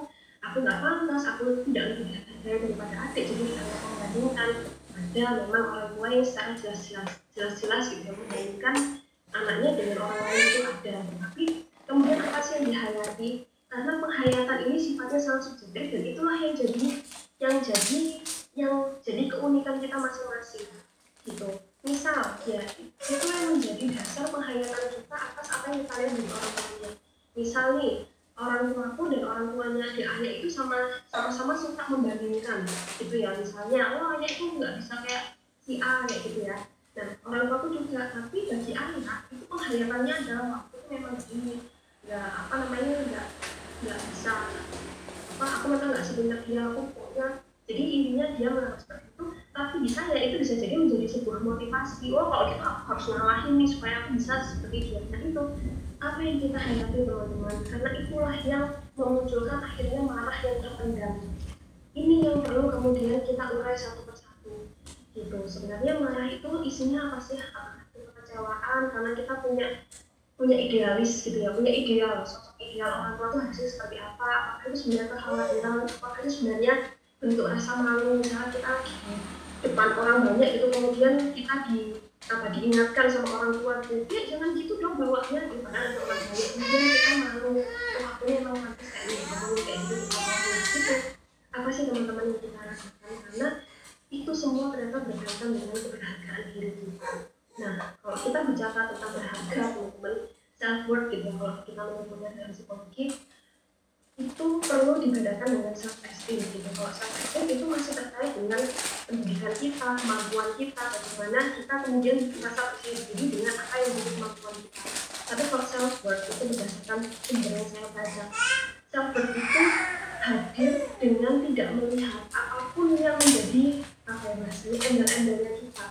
aku nggak pantas, aku tidak lebih dihargai daripada adik, jadi kita nggak membandingkan. Ada memang orang tua yang secara jelas-jelas jelas-jelas gitu membandingkan anaknya dengan orang lain itu ada, tapi kemudian apa sih yang dihayati? Karena penghayatan ini sifatnya sangat subjektif dan itulah yang jadi yang jadi yang jadi keunikan kita masing-masing gitu. Misal, ya, itu yang menjadi dasar penghayatan kita atas apa yang kita lihat dari orang tuanya. Misal nih, orang tuaku dan orang tuanya di ayah itu sama, sama-sama suka membandingkan gitu ya. Misalnya, oh ayah itu nggak bisa kayak si A kayak gitu ya. Nah, orang tuaku juga, tapi bagi anak itu penghayatannya adalah waktu itu memang begini, nggak apa namanya, nggak nggak bisa, apa aku memang nggak sebentar dia, aku pokoknya. Jadi intinya dia melakukan seperti itu, tapi bisa ya itu bisa jadi menjadi sebuah motivasi. Oh kalau gitu aku harus ngalahin nih supaya aku bisa seperti dia. Nah itu apa yang kita hadapi teman-teman, karena itulah yang memunculkan akhirnya marah yang terpendam. Ini yang perlu kemudian kita urai satu persatu gitu. Sebenarnya marah itu isinya apa sih? Apakah itu kekecewaan karena kita punya punya idealis gitu ya, punya ideal, sosok ideal orang tua itu harusnya seperti apa? Apakah itu sebenarnya kekhawatiran? Apakah itu sebenarnya bentuk rasa malu, misalnya kita di depan orang banyak itu kemudian kita di apa diingatkan sama orang tua gitu ya, jangan gitu dong bawanya, gimana ada orang banyak kemudian kita malu, oh aku memang nanti kayak gini kayak gini gitu. Apa sih teman-teman yang kita rasakan, karena itu semua ternyata berkaitan dengan keberhargaan diri kita. Nah kalau kita bicara tentang berharga teman-teman, self worth gitu, kalau kita menggunakan dari psikologi itu perlu dibedakan dengan self-esteem gitu. Kalau self-esteem itu masih terkait dengan pendidikan kita, kemampuan kita, bagaimana kita kemudian merasa percaya diri dengan apa yang menjadi kemampuan kita. Tapi kalau self-worth itu berdasarkan sumber yang saya baca, self-worth itu hadir dengan tidak melihat apapun yang menjadi apa yang masih embel-embelnya kita.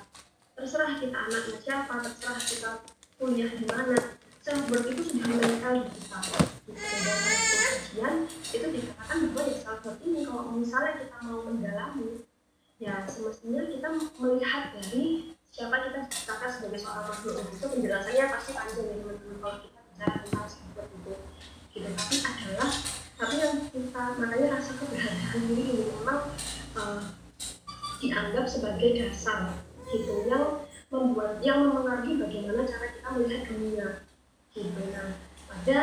Terserah kita anaknya siapa, terserah kita kuliah di mana, self-worth itu sudah mengikat kita. Dan itu dikatakan bahwa di self-worth ini kalau misalnya kita mau mendalami, ya semestinya kita melihat dari siapa kita diciptakan sebagai seorang makhluk. Itu penjelasannya pasti panjang dari teman-teman kalau kita bicara tentang self-worth itu gitu. Tapi adalah tapi yang kita makanya rasa keberhargaan diri ini memang uh, dianggap sebagai dasar gitu, yang membuat yang memengaruhi bagaimana cara kita melihat dunia gitu. Nah pada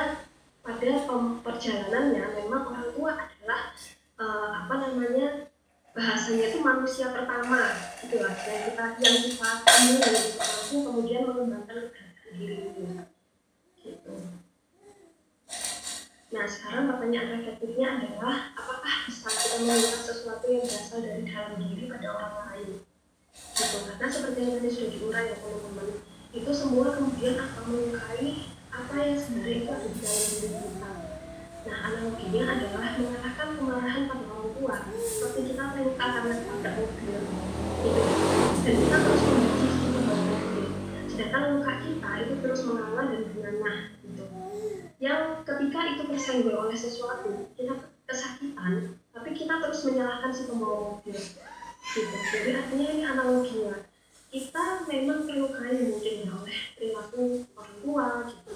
pada perjalanannya memang orang tua adalah uh, apa namanya bahasanya itu manusia pertama itulah yang kita yang kita ini dari itu kemudian mengembangkan diri gitu. Nah sekarang pertanyaan reflektifnya adalah apakah bisa kita melakukan sesuatu yang berasal dari dalam diri pada orang lain. Gitu. Karena seperti yang tadi sudah diurai ya teman-teman, itu semua kemudian akan melukai apa yang sebenarnya itu ada di dalam diri kita. Nah, analoginya adalah mengarahkan pengarahan pada orang tua. Seperti kita akan mengarahkan mobil, gitu. Dan kita terus membenci satu bahan mobil. Sedangkan luka kita itu terus mengalah dan menanah, gitu. Yang ketika itu tersenggol oleh sesuatu, kita kesakitan, tapi kita terus menyalahkan si pembawa mobil. Gitu. Jadi artinya ini analoginya. Kita memang terlukai mungkin ya oleh perilaku orang tua, gitu.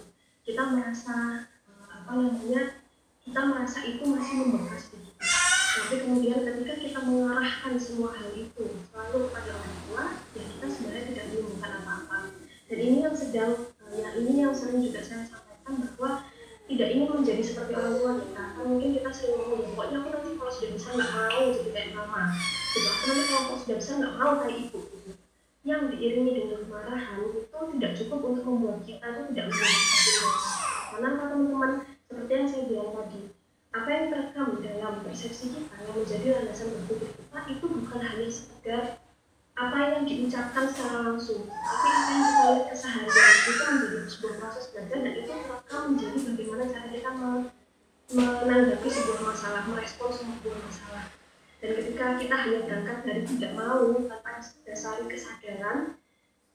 Kita merasa uh, apa namanya? Kita merasa itu masih membekas di kita. Tapi kemudian ketika kita mengarahkan semua hal itu selalu kepada orang tua, ya kita sebenarnya tidak menemukan apa-apa. Dan ini yang sedang, uh, ya ini yang sering juga saya sampaikan bahwa tidak ingin menjadi seperti orang tua kita. Kan mungkin kita sering ngomong, pokoknya aku nanti kalau sudah besar nggak mau jadi kayak mama, gitu. Aku nanti kalau sudah besar nggak mau kayak ibu, gitu. Yang diiringi dengan kemarahan itu tidak cukup untuk membuat kita itu tidak menjadi seperti orang. Karena teman-teman, seperti yang saya bilang tadi, apa yang terekam dalam persepsi kita yang menjadi landasan berpikir kita itu bukan hanya sekedar apa yang diucapkan secara langsung, tapi apa yang kita lihat keseharian itu menjadi sebuah proses belajar, dan itu terekam menjadi bagaimana cara kita menanggapi sebuah masalah, merespon sebuah masalah. Dan ketika kita hanya berangkat dari tidak mau tanpa dasari kesadaran,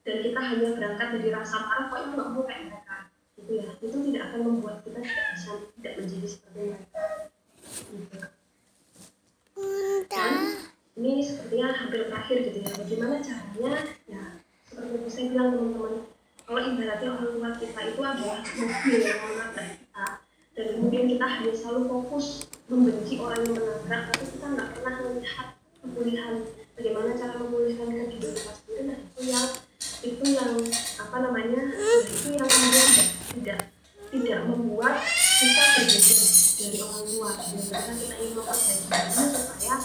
dan kita hanya berangkat dari rasa marah, kok itu nggak mau kayak mereka, gitu ya, itu tidak akan membuat kita tidak bisa tidak menjadi seperti mereka, gitu. Dan ini sepertinya hampir terakhir gitu ya, bagaimana caranya ya seperti yang saya bilang teman-teman, kalau ibaratnya orang tua kita itu adalah mobil yang menabrak kita, dan kemudian kita hanya selalu fokus membenci orang yang menabrak, tapi kita nggak pernah melihat pemulihan, bagaimana cara memulihkan kehidupan sendiri. Nah itu yang itu yang apa namanya itu yang kemudian tidak tidak membuat kita berbeda dari orang tua, karena kita ingin memperbaiki supaya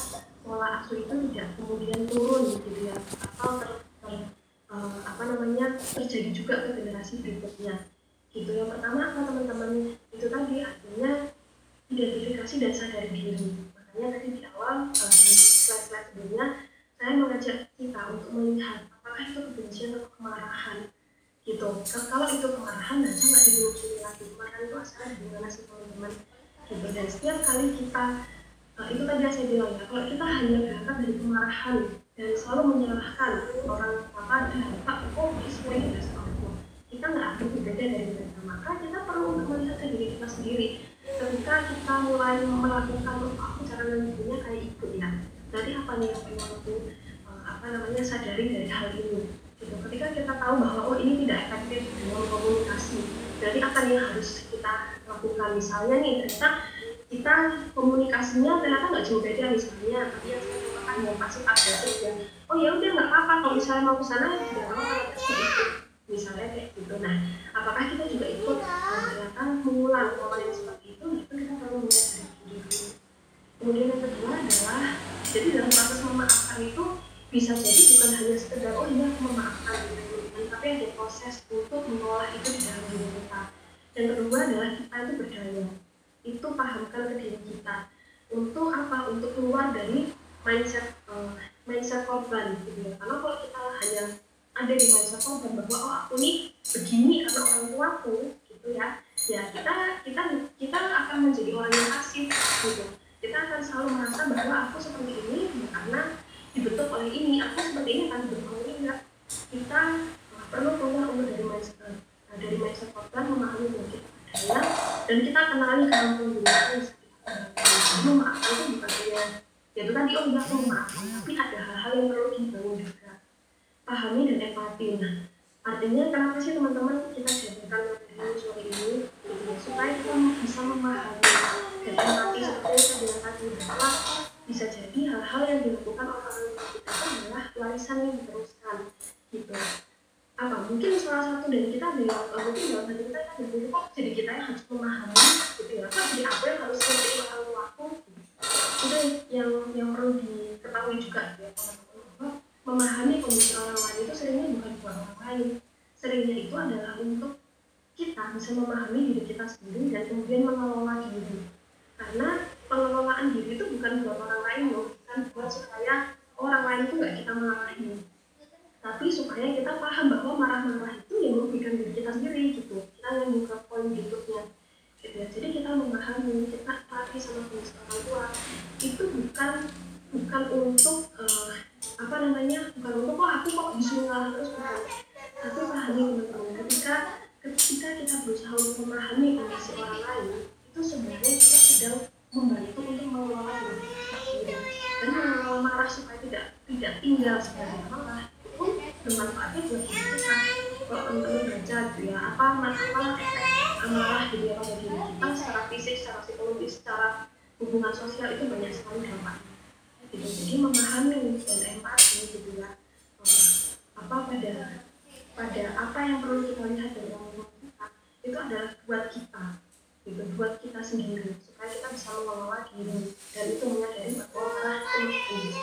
pola asuh itu tidak kemudian turun gitu ya, atau ter, ter, uh, apa namanya terjadi juga ke generasi berikutnya, gitu. Yang pertama apa teman-teman, itu tadi artinya identifikasi dan sadar diri. Makanya tadi di awal uh, di slide-slide sebelumnya saya mengajak kita untuk melihat apakah itu kebencian atau kemarahan, gitu. Kalau itu kemarahan, nah saya nggak diluncuri lagi kemarahan itu asalnya gimana sih teman-teman, gitu. Dan setiap kali kita Nah, itu tadi yang saya bilang ya, kalau kita hanya berangkat dari kemarahan dan selalu menyalahkan orang, maka pak kok semua ini dasar aku, kita nggak akan berbeda dari mereka. Maka kita perlu untuk melihat ke diri kita sendiri. Ketika kita mulai melakukan aku cara nantinya kayak ikut ya, berarti apa nih yang perlu aku apa namanya sadari dari hal ini, gitu. Ketika kita tahu bahwa oh ini tidak efektif dalam komunikasi, berarti apa nih yang harus kita lakukan. Misalnya nih ternyata kita komunikasinya ternyata nggak jauh beda, misalnya tapi yang saya katakan yang pasif agresif ya, oh ya udah nggak apa-apa kalau misalnya mau kesana tidak mau kalau ikut, misalnya kayak gitu. Nah apakah kita juga ikut ternyata mengulang pola yang seperti itu, itu kita perlu mulai dari diri. Kemudian yang kedua adalah, jadi dalam proses memaafkan itu bisa jadi bukan hanya sekedar oh iya memaafkan gitu, tapi ada proses untuk mengolah itu di dalam diri kita. Dan kedua adalah kita itu berdaya, itu pahamkan ke diri kita untuk apa, untuk keluar dari mindset uh, mindset korban, gitu ya. Karena kalau kita hanya ada di mindset korban bahwa oh aku nih begini karena orang tuaku, gitu ya, ya kita kita kita akan menjadi orang yang pasif, gitu. Kita akan selalu merasa bahwa aku seperti ini ya, karena dibentuk oleh ini, aku seperti ini karena dibentuk oleh ini. Kita uh, perlu keluar umur dari mindset uh, dari mindset korban, memahami mungkin ya, dan kita kenali kalau penggunaan memaafkan itu bukannya yaitu tadi oh nggak memaafkan, tapi ada hal-hal yang perlu dibangun juga, pahami dan empati. Nah artinya kenapa sih teman-teman kita jadikan materi sore ini, gitu, supaya kita bisa memahami dan empati seperti yang saya bilang tadi, bahwa bisa jadi hal-hal yang dilakukan orang-orang kita adalah warisan yang diteruskan, gitu. Apa mungkin salah satu dari kita bilang oh, mungkin dalam hati kita kan berpikir kok jadi kita yang harus memahami, gitu ya, kok jadi aku yang harus mengerti orang tua aku, itu yang yang perlu diketahui juga ya teman-teman. Memahami kondisi orang lain itu seringnya bukan buat orang lain, seringnya itu adalah untuk kita bisa memahami diri kita sendiri dan kemudian mengelola diri. Karena pengelolaan diri itu bukan buat orang lain loh, bukan buat supaya orang lain itu nggak kita marah-marahin, tapi supaya kita paham bahwa marah-marah itu yang merugikan diri kita sendiri gitu. Kita nyambung ke poin berikutnya gitu ya. Jadi kita memahami, kita pahami sama kondisi orang tua itu bukan bukan untuk uh, apa namanya bukan untuk kok aku kok disuruh terus bukan, tapi pahami teman-teman, ketika ketika kita berusaha untuk memahami kondisi orang lain itu sebenarnya kita sedang membantu untuk mengelola dan mengelola marah supaya tidak tidak tinggal sebagai marah pun bermanfaatnya buat kita. Kalau teman-teman baca gitu ya apa masalah efek marah di dalam diri kita secara fisik, secara psikologis, secara hubungan sosial itu banyak sekali dampaknya. Jadi, jadi memahami dan empati gitu ya apa pada pada apa yang perlu kita lihat dari orang kita itu adalah buat kita gitu, buat kita sendiri supaya kita bisa mengelola diri dan itu menyadari bahwa marah itu sendiri.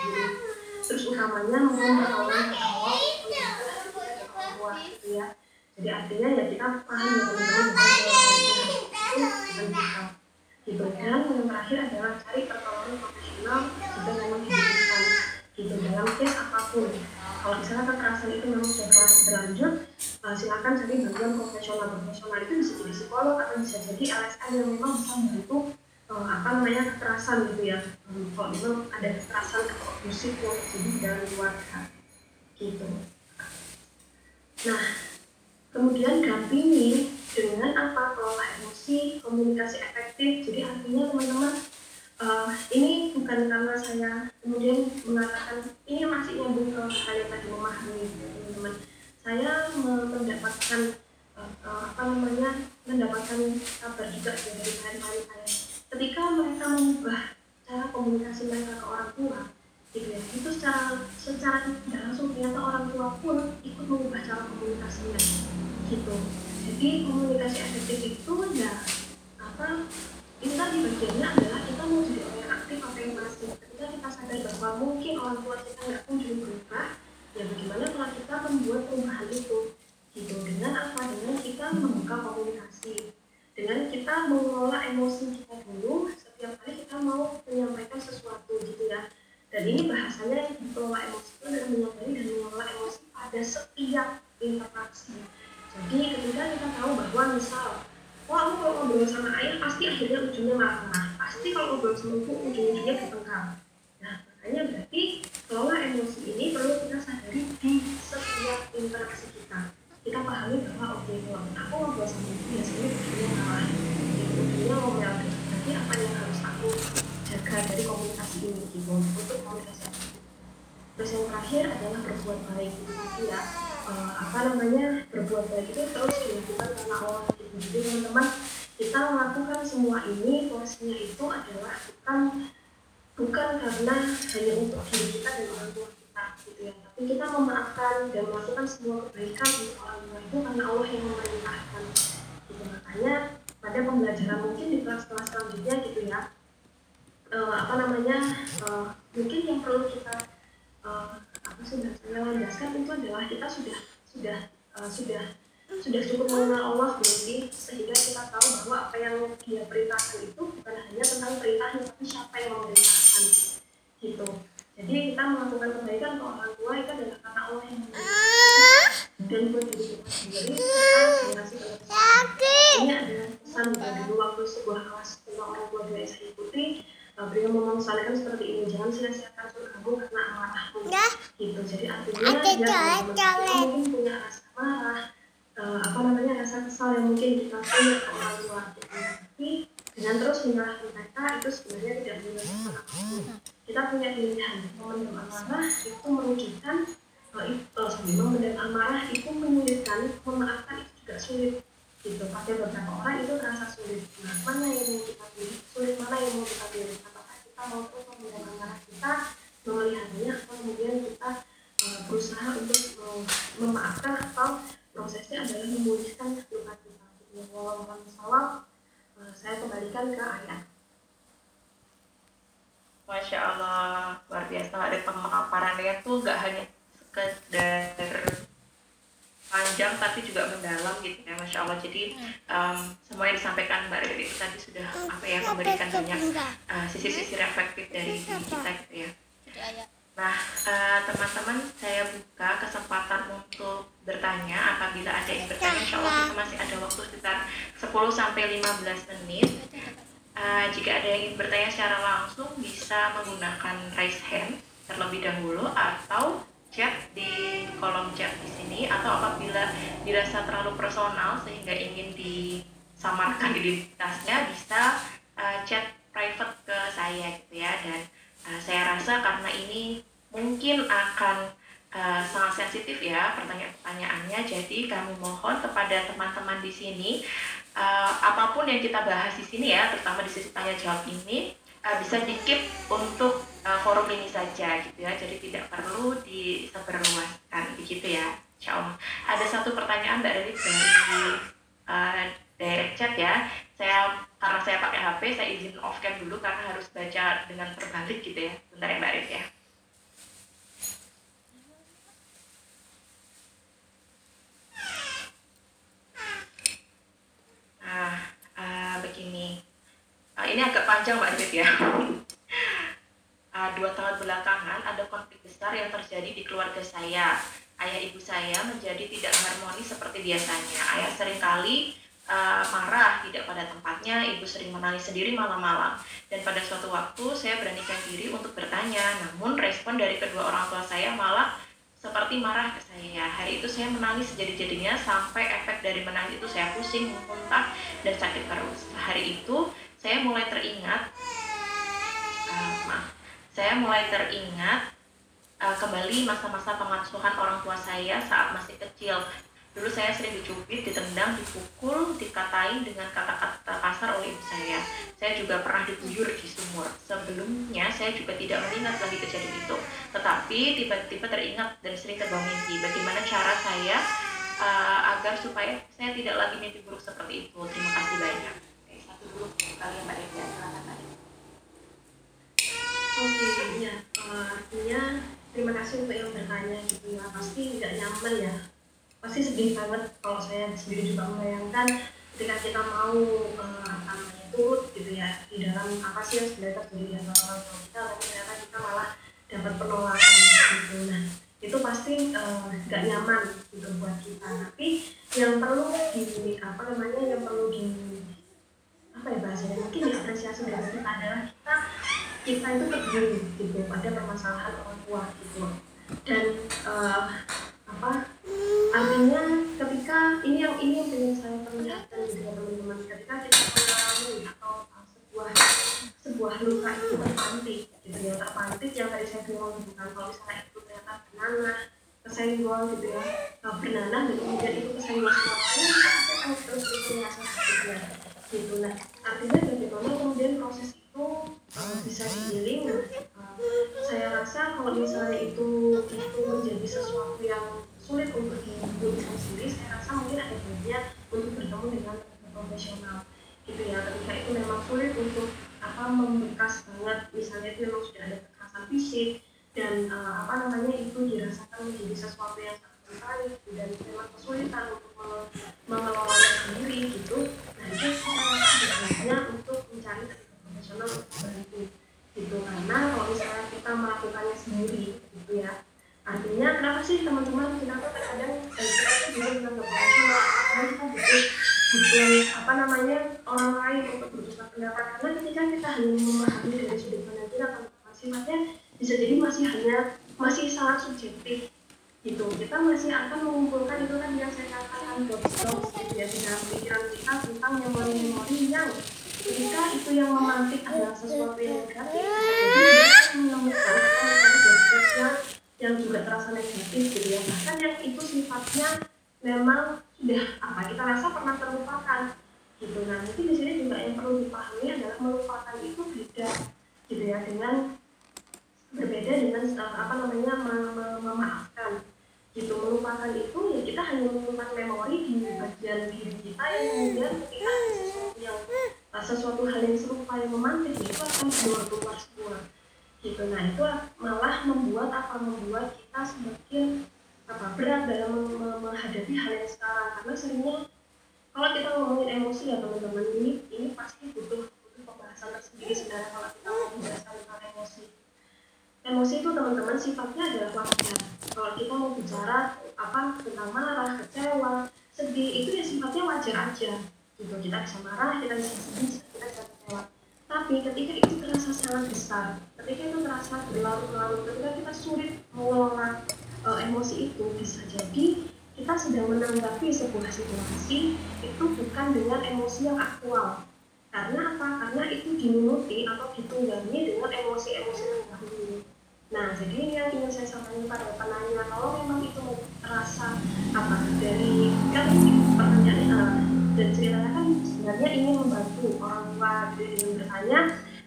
Terus utamanya mengelola ketawa gitu ya. Jadi artinya ya kita paham ya gitu, dan yang terakhir adalah cari pertolongan profesional jika memang dibutuhkan gitu dalam case apapun. Kalau misalnya kekerasan itu memang sudah berlanjut, uh, silakan cari bantuan profesional. Profesional itu bisa jadi psikolog atau bisa jadi L S M yang memang bisa membantu uh, apa namanya kekerasan gitu ya. Um, kalau memang ada kekerasan atau abusif yang terjadi dalam keluarga gitu. Nah, kemudian dampingi dengan apa kelola emosi, komunikasi efektif. Jadi artinya teman-teman uh, ini bukan karena saya kemudian mengatakan ini masih nyambung ke kalian tadi memahami ya, teman-teman. Saya mendapatkan uh, uh, apa namanya mendapatkan kabar juga dari klien-klien saya ketika mereka mengubah cara komunikasi mereka ke orang tua. Gitu ya. Itu secara secara tidak langsung ternyata orang tua pun ikut mengubah cara komunikasinya gitu. Jadi komunikasi efektif itu ya apa itu tadi bagiannya adalah kita mau jadi orang yang aktif apa yang pasif. Ketika kita sadar bahwa mungkin orang tua kita nggak kunjung berubah, ya bagaimana kalau kita membuat perubahan itu gitu dengan apa, dengan kita membuka komunikasi, dengan kita mengelola emosi kita dulu setiap kali kita mau menyampaikan sesuatu gitu ya. Dan ini bahasanya yang mengelola emosi itu adalah menyadari dan mengelola emosi pada setiap interaksi. Jadi ketika kita tahu bahwa misal, wah aku kalau ngobrol sama ayah pasti akhirnya ujungnya marah-marah, pasti kalau ngobrol sama ibu ujung-ujungnya bertengkar. Nah makanya berarti kelola emosi ini perlu kita sadari di setiap interaksi kita. Kita pahami bahwa oke, kalau aku ngobrol sama ibu biasanya ujungnya marah, ujungnya ngomel, berarti apa yang harus aku jaga dari komunikasi ini gitu untuk komunikasi. Terus yang terakhir adalah berbuat baik gitu ya. E, apa namanya berbuat baik itu terus dilakukan karena Allah gitu. Jadi teman-teman kita melakukan semua ini porsinya itu adalah bukan bukan karena hanya untuk diri kita dan orang tua kita gitu ya. Tapi kita memaafkan dan melakukan semua kebaikan untuk orang tua itu karena Allah yang memerintahkan. Gitu. Makanya pada pembelajaran mungkin di kelas-kelas selanjutnya gitu ya. Uh, apa namanya uh, mungkin yang perlu kita uh, apa sih saya landaskan itu adalah kita sudah sudah uh, sudah sudah cukup mengenal Allah berarti sehingga kita tahu bahwa apa yang Dia perintahkan itu bukan hanya tentang perintahnya tapi siapa yang memerintahkan gitu. Jadi kita melakukan kebaikan ke orang tua itu adalah karena Allah yang memerintahkan dan buat diri kita sendiri kita kasih pesan. Ini adalah pesan dari waktu sebuah kelas tentang orang tua yang saya ikuti. Beliau memansalkan seperti ini, jangan sia-siakan surgamu karena amarahmu gitu. Jadi artinya dia mungkin punya rasa marah, uh, apa namanya rasa kesal yang mungkin kita punya ke orang tua gitu. Tapi dengan terus menyalahkan mereka itu sebenarnya tidak menyelesaikan apapun. Kita punya pilihan, memendam amarah itu merugikan, uh, uh, memendam amarah itu menyulitkan, memaafkan itu juga sulit. Gitu, pada beberapa orang itu terasa sulit. Nah, mana yang mau kita pilih? Sulit mana yang mau kita pilih? Apakah kita mau terus memendam amarah kita, memeliharanya, atau kemudian kita uh, berusaha untuk uh, memaafkan atau prosesnya adalah memulihkan luka kita. Jadi, walau salam, uh, saya kembalikan ke ayat. Masya Allah, luar biasa ada pemaparannya tuh, gak hanya sekedar panjang tapi juga mendalam gitu ya, Masya Allah. Jadi um, semua yang disampaikan Mbak Riri tadi sudah apa ya, memberikan banyak uh, sisi-sisi reflektif dari diri kita gitu ya. Nah uh, teman-teman, saya buka kesempatan untuk bertanya apabila ada yang bertanya. Insya Allah kita masih ada waktu sekitar sepuluh sampai lima belas menit. Uh, jika ada yang ingin bertanya secara langsung bisa menggunakan raise hand terlebih dahulu atau chat di kolom chat di sini, atau apabila dirasa terlalu personal sehingga ingin disamarkan identitasnya bisa uh, chat private ke saya gitu ya. Dan uh, saya rasa karena ini mungkin akan uh, sangat sensitif ya pertanyaan-pertanyaannya, jadi kami mohon kepada teman-teman di sini uh, apapun yang kita bahas di sini ya, terutama di sesi tanya jawab ini uh, bisa dikip untuk forum ini saja gitu ya, jadi tidak perlu disebarluaskan begitu ya, Insya Allah. Ada satu pertanyaan Mbak Riri dari uh, direct chat ya. Saya karena saya pakai H P, saya izin off cam dulu karena harus baca dengan terbalik gitu ya. Bentar ya Mbak Riri ya. Nah uh, begini, uh, ini agak panjang Mbak Riri ya. Dua tahun belakangan ada konflik besar yang terjadi di keluarga saya. Ayah ibu saya menjadi tidak harmonis seperti biasanya. Ayah seringkali uh, marah, tidak pada tempatnya. Ibu sering menangis sendiri malam-malam. Dan pada suatu waktu saya beranikan diri untuk bertanya. Namun respon dari kedua orang tua saya malah seperti marah ke saya. Hari itu saya menangis sejadi-jadinya sampai efek dari menangis itu saya pusing, muntah, dan sakit perut. Hari itu saya mulai teringat uh, maaf Saya mulai teringat uh, kembali masa-masa pengasuhan orang tua saya saat masih kecil. Dulu saya sering dicubit, ditendang, dipukul, dikatain dengan kata-kata kasar oleh ibu saya. Saya juga pernah diguyur di sumur. Sebelumnya saya juga tidak mengingat lagi kejadian itu. Tetapi tiba-tiba teringat dan sering terbawa mimpi. Bagaimana cara saya uh, agar supaya saya tidak lagi mimpi buruk seperti itu? Terima kasih banyak. Oke, satu dulu kalian Mbak Eka, silakan Mbak Eka. Oke, okay, ya, uh, artinya terima kasih untuk yang bertanya gitu ya. Pasti tidak nyaman ya, pasti sedih banget kalau saya sendiri juga membayangkan ketika kita mau uh, apa namanya turut gitu ya di dalam apa sih yang sebenarnya terjadi dengan orang tua kita, tapi ternyata kita malah dapat penolakan gitu. Nah itu pasti nggak uh, nyaman gitu buat kita. Tapi yang perlu di apa namanya yang perlu di apa ya bahasanya mungkin distansiasi dari adalah kita kita itu terjun gitu pada permasalahan orang tua gitu. Dan uh, apa artinya ketika ini yang ini yang ingin saya perlihatkan juga teman-teman, ketika kita mengalami atau uh, sebuah sebuah luka itu terpantik gitu ya, terpantik yang tadi saya bilang bukan kalau misalnya itu ternyata benanah kesenggol gitu ya, benanah dan kemudian itu kesenggol sama lain kita akan terus berasa sakitnya gitu. Nah artinya bagaimana kemudian proses itu Uh, bisa digiling. Uh, saya rasa kalau misalnya itu itu menjadi sesuatu yang sulit untuk dihidupkan sendiri, saya rasa mungkin ada baiknya untuk bertemu dengan profesional gitu ya. Ketika itu memang sulit untuk apa membekas banget, misalnya itu memang sudah ada kekerasan fisik dan uh, apa namanya itu dirasakan menjadi sesuatu yang sangat menarik dan memang kesulitan untuk mengelolanya sendiri gitu. Nah itu saya rasa baiknya untuk mencari profesional berarti gitu, karena kalau misalnya kita melakukannya sendiri gitu ya, artinya kenapa sih teman-teman kita tuh kadang kita tuh juga menganggap profesional karena kita butuh butuh apa namanya orang lain untuk bertukar pendapat, karena ketika kita hanya memahami dari sudut pandang kita masing-masing bisa jadi masih hanya masih sangat subjektif gitu. Kita masih akan mengumpulkan itu kan yang saya katakan box-box gitu ya di dalam pikiran kita tentang memori-memori yang ketika itu yang memantik adalah sesuatu yang negatif, jadi kita menemukan hal-hal yang juga terasa negatif gitu ya, bahkan yang itu sifatnya memang sudah apa kita rasa pernah terlupakan gitu. Nah mungkin di sini juga yang perlu dipahami adalah melupakan itu beda gitu ya, dengan berbeda dengan apa namanya memaafkan gitu. Melupakan itu ya kita hanya melupakan memori di bagian diri kita yang kemudian ketika sesuatu yang sesuatu hal yang serupa yang memantik itu akan keluar-keluar semua gitu. Nah itu malah membuat apa membuat kita semakin apa berat dalam menghadapi seperti halnya sekarang, karena seringnya kalau kita ngomongin emosi ya teman-teman, ini ini pasti butuh butuh pembahasan tersendiri sebenarnya kalau kita ngomongin bahasa tentang emosi. Emosi itu teman-teman sifatnya adalah wajar. Kalau kita mau bicara apa tentang marah, kecewa, sedih, itu ya sifatnya wajar aja. Gitu, kita bisa marah, kita bisa sedih, kita bisa kecewa. Tapi ketika itu terasa sangat besar, ketika itu terasa berlarut-larut, ketika kita sulit mengelola e, emosi itu, bisa jadi kita sedang menanggapi sebuah situasi itu bukan dengan emosi yang aktual. Karena apa? Karena itu diminuti atau ditunggangi dengan emosi-emosi terdahulu. Nah, jadi ini yang ingin saya sampaikan pada penanya, kalau memang itu terasa apa dari kan pertanyaannya dan ceritanya kan sebenarnya ingin membantu orang tua dengan bertanya,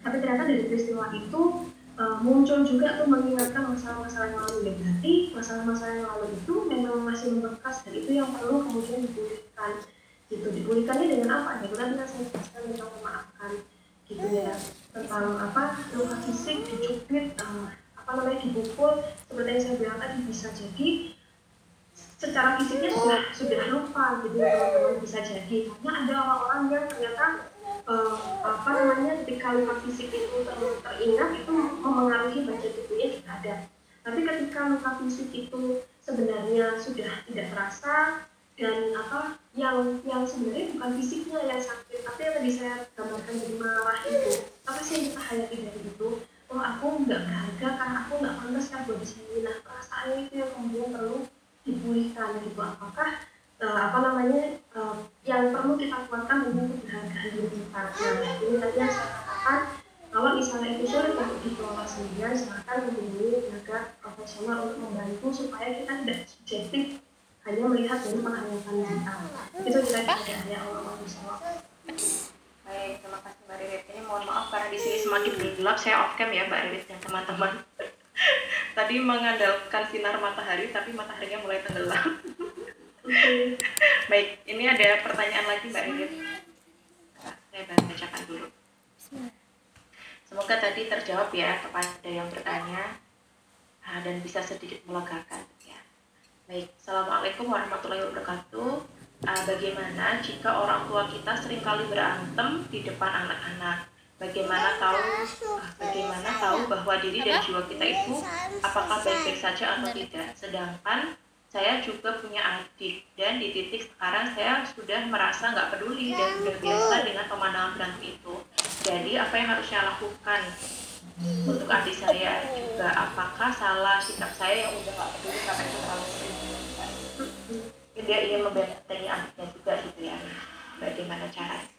tapi ternyata dari peristiwa itu e, muncul juga tuh mengingatkan masalah-masalah yang lalu, ya berarti masalah-masalah yang lalu itu memang masih membekas dan itu yang perlu kemudian dipulihkan gitu. Dipulihkannya dengan apa? Ya berarti kita selalu tentang memaafkan gitu ya, tentang apa luka fisik dicubit, e, apa namanya dipukul, seperti yang saya bilang tadi bisa jadi secara fisiknya sudah sudah lupa gitu teman-teman, bisa jadi karena ada orang-orang yang ternyata eh, apa namanya ketika luka fisik itu ter, teringat itu memengaruhi baca tubuhnya tidak ada, tapi ketika luka fisik itu sebenarnya sudah tidak terasa dan apa yang yang sebenarnya bukan fisiknya yang sakit tapi yang tadi saya gambarkan jadi marah itu, apa sih yang kita hayati dari itu? Oh, aku nggak berharga karena aku nggak pantas kan buat disini. Nah, perasaan itu yang kemudian perlu dipulihkan gitu, apakah uh, apa namanya uh, yang perlu kita kuatkan dengan keberhargaan diri kita. Nah, ini tadi yang saya katakan kalau misalnya itu sulit untuk dikelola sendirian, silakan menghubungi tenaga profesional untuk membantu supaya kita tidak subjektif hanya melihat dari penghayatan kita. Itu kira-kira ya Allah Subhanahu. Baik, terima kasih Mbak Ririt. Ini mohon maaf karena di sini semakin gelap, saya off cam ya Mbak Ririt dan teman-teman. Tadi mengandalkan sinar matahari, tapi mataharinya mulai tenggelam. Baik, ini ada pertanyaan lagi Mbak Ingrid. Saya bacakan dulu. Semoga tadi terjawab ya kepada yang bertanya dan bisa sedikit melegakan ya. Baik, Assalamualaikum warahmatullahi wabarakatuh. Bagaimana jika orang tua kita seringkali berantem di depan anak-anak? Bagaimana tahu bagaimana tahu bahwa diri dan jiwa kita itu apakah baik-baik saja atau tidak? Sedangkan saya juga punya adik dan di titik sekarang saya sudah merasa nggak peduli dan sudah biasa dengan pemandangan berantem itu. Jadi apa yang harus saya lakukan untuk adik saya juga? Apakah salah sikap saya yang udah nggak peduli sampai itu terlalu sering? Dia ingin membentengi adiknya juga gitu ya. Bagaimana caranya?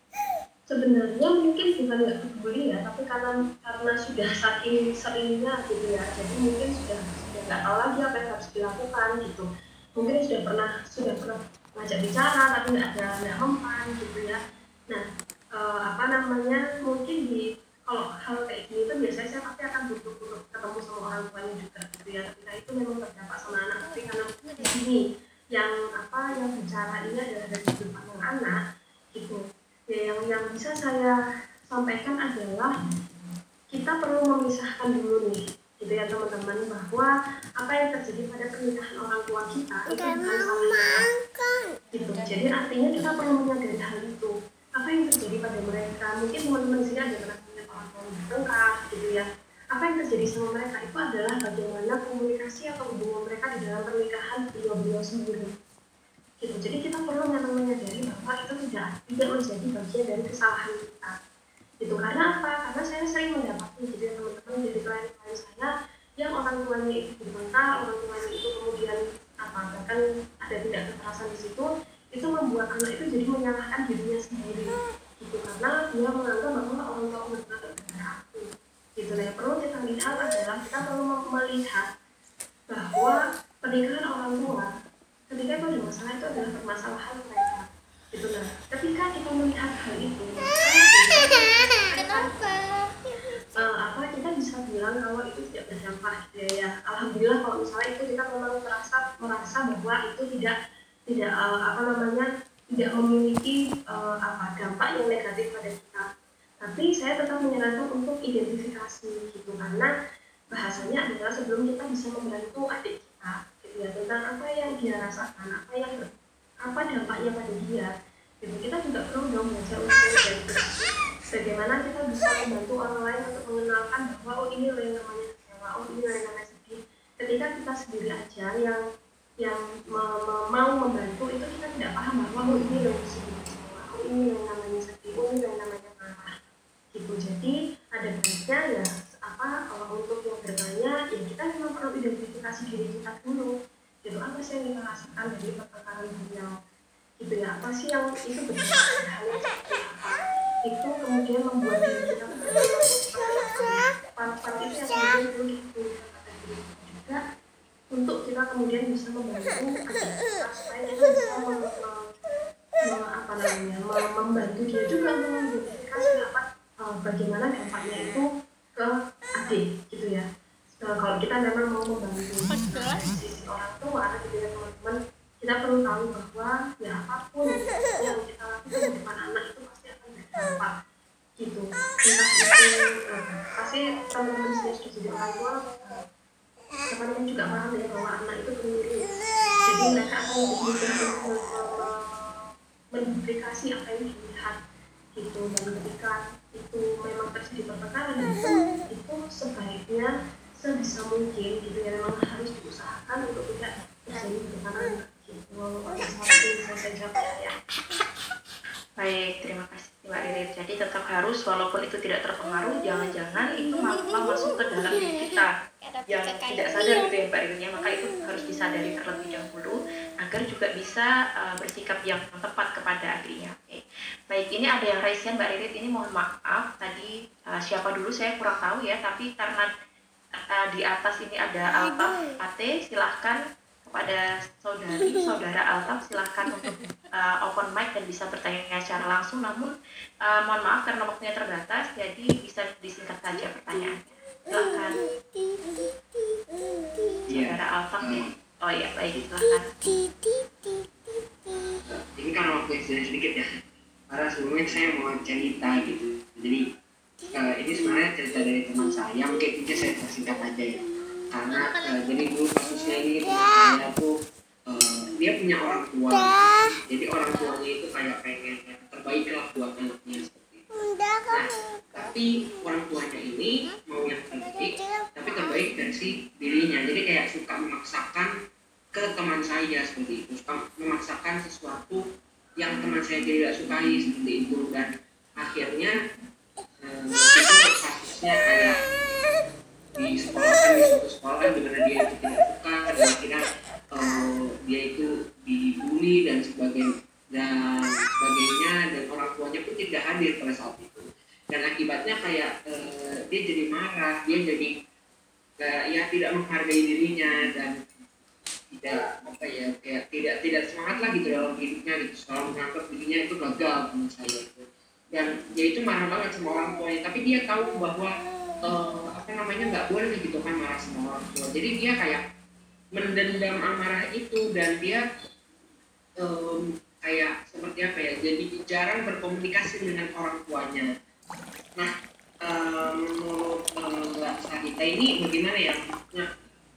Sebenarnya mungkin bukan nggak peduli ya, tapi karena karena sudah saking seringnya gitu ya, jadi mungkin sudah sudah nggak tahu lagi apa yang harus dilakukan gitu. Mungkin sudah pernah sudah pernah ngajak bicara tapi nggak ada nggak mempan gitu ya. Nah eh, apa namanya mungkin di kalau hal kayak gini itu biasanya saya pasti akan butuh-butuh ketemu sama orang tuanya juga gitu ya. Ketika itu memang berdampak sama anak, tapi karena di sini yang apa yang bicara ini adalah dari sudut pandang anak gitu. Ya, yang yang bisa saya sampaikan adalah kita perlu memisahkan dulu nih, gitu ya teman-teman, bahwa apa yang terjadi pada pernikahan orang tua kita itu bukan sama kita, gitu. Jadi artinya kita perlu menyadari hal itu. Apa yang terjadi pada mereka, mungkin teman-teman sini ada pernah orang tua bertengkar, gitu ya. Apa yang terjadi sama mereka itu adalah bagaimana komunikasi atau hubungan mereka di dalam pernikahan beliau-beliau sendiri. Gitu. Jadi kita perlu menyadari bahwa itu tidak tidak menjadi bagian dari kesalahan kita. Itu karena apa? Karena saya sering mendapatkan gitu ya teman-teman dari klien-klien saya yang orang tuanya itu bertengkar, orang tuanya itu kemudian apa bahkan ada tidak kekerasan di situ, itu membuat anak itu jadi menyalahkan dirinya sendiri. Gitu karena dia menganggap bahwa orang tua bertengkar dengan aku. Gitu lah. Yang perlu kita lihat adalah kita perlu melihat bahwa pernikahan orang tua ketika itu ada masalah itu adalah permasalahan mereka gitu. Nah ketika kita melihat hal itu kenapa uh, apa kita bisa bilang kalau itu tidak berdampak ya, ya alhamdulillah kalau misalnya itu kita memang merasa merasa bahwa itu tidak tidak uh, apa namanya tidak memiliki uh, apa dampak yang negatif pada kita, tapi saya tetap menyarankan untuk identifikasi gitu karena bahasanya adalah sebelum kita bisa membantu adik kita ya tentang apa yang dia rasakan, apa yang yang pada dia. Jadi kita juga perlu dong baca usul dan bagaimana kita bisa membantu orang lain untuk mengenalkan bahwa oh ini loh yang namanya kecewa, oh ini loh yang namanya sedih. Ketika kita sendiri aja yang yang mau membantu itu kita tidak paham bahwa oh ini loh yang sedih, oh ini loh yang namanya sedih, oh ini loh yang namanya marah. Gitu. Jadi ada baiknya ya apa kalau untuk yang bertanya ya kita memang perlu identifikasi diri kita dulu. Gitu apa sih yang kita rasakan dari pertengkaran beliau? Gitu ya apa sih yang itu berdasarkan hal yang seperti apa? Itu kemudian membuat diri kita part-part itu yang perlu diperlukan pada diri kita juga untuk kita kemudian bisa membantu aktivitas supaya kita bisa apa namanya membantu dia juga mengidentifikasi apa bagaimana dampaknya itu ke adik gitu ya. Kalau kita memang mau membantu sisi orang tua gitu ya teman-teman, kita perlu tahu bahwa ya apapun yang kita lakukan di depan anak itu pasti akan berdampak gitu. Kita itu pasti teman-teman sendiri jadi orang tua, teman-teman juga paham ya bahwa anak itu peniru. Jadi mereka akan menduplikasi apa yang dilihat gitu. Dan ketika itu memang terjadi pertengkaran itu, itu sebaiknya sebisa mungkin gitu ya memang harus diusahakan untuk tidak terjadi pertengkaran gitu. Semoga saya ya. Baik, terima kasih Mbak Ririn. Jadi tetap harus walaupun itu tidak terpengaruh, jangan-jangan itu malah masuk ke dalam diri kita yang tidak sadar gitu ya Mbak Ririn ya. Maka itu harus disadari terlebih dahulu agar juga bisa uh, bersikap yang tepat kepada adiknya. Oke. Baik, ini ada yang raise-nya Mbak Ririn, ini mohon maaf tadi uh, siapa dulu saya kurang tahu ya, tapi karena Uh, di atas ini ada Altaf Ate, silahkan kepada saudari saudara Altaf silahkan untuk uh, open mic dan bisa bertanya secara langsung. Namun uh, mohon maaf karena waktunya terbatas, jadi bisa disingkat saja pertanyaannya. Silahkan saudara Altaf ya. Oh iya baik, silahkan. Ini kan waktunya sedikit ya. Para sebelumnya saya mau cerita gitu. Jadi Uh, ini sebenarnya cerita dari teman saya, mungkin ini saya singkat aja ya. Karena uh, jadi dulu kasusnya ini teman saya tuh uh, dia punya orang tua, jadi orang tuanya itu kayak pengen yang terbaik lah buat anaknya seperti itu. Nah, tapi orang tuanya ini mau yang terbaik, tapi terbaik dari si dirinya. Jadi kayak suka memaksakan ke teman saya seperti itu, suka memaksakan sesuatu yang teman saya tidak sukai seperti itu. Dan akhirnya Hmm, itu kasusnya kayak di sekolah kan, di suatu sekolah kan dimana dia itu tidak suka dan akhirnya uh, dia itu dibully dan sebagainya dan sebagainya dan orang tuanya pun tidak hadir pada saat itu dan akibatnya kayak uh, dia jadi marah, dia jadi kayak ya tidak menghargai dirinya dan tidak apa ya kayak tidak tidak semangat lah gitu dalam hidupnya gitu, selalu menganggap dirinya itu gagal menurut saya itu. Dan dia itu marah banget sama orang tuanya, tapi dia tahu bahwa uh, apa namanya nggak boleh gitu kan marah sama orang tua. Jadi dia kayak mendendam amarah itu dan dia um, kayak seperti apa ya, jadi jarang berkomunikasi dengan orang tuanya. Nah, menurut um, uh, Sarita ini bagaimana ya maksudnya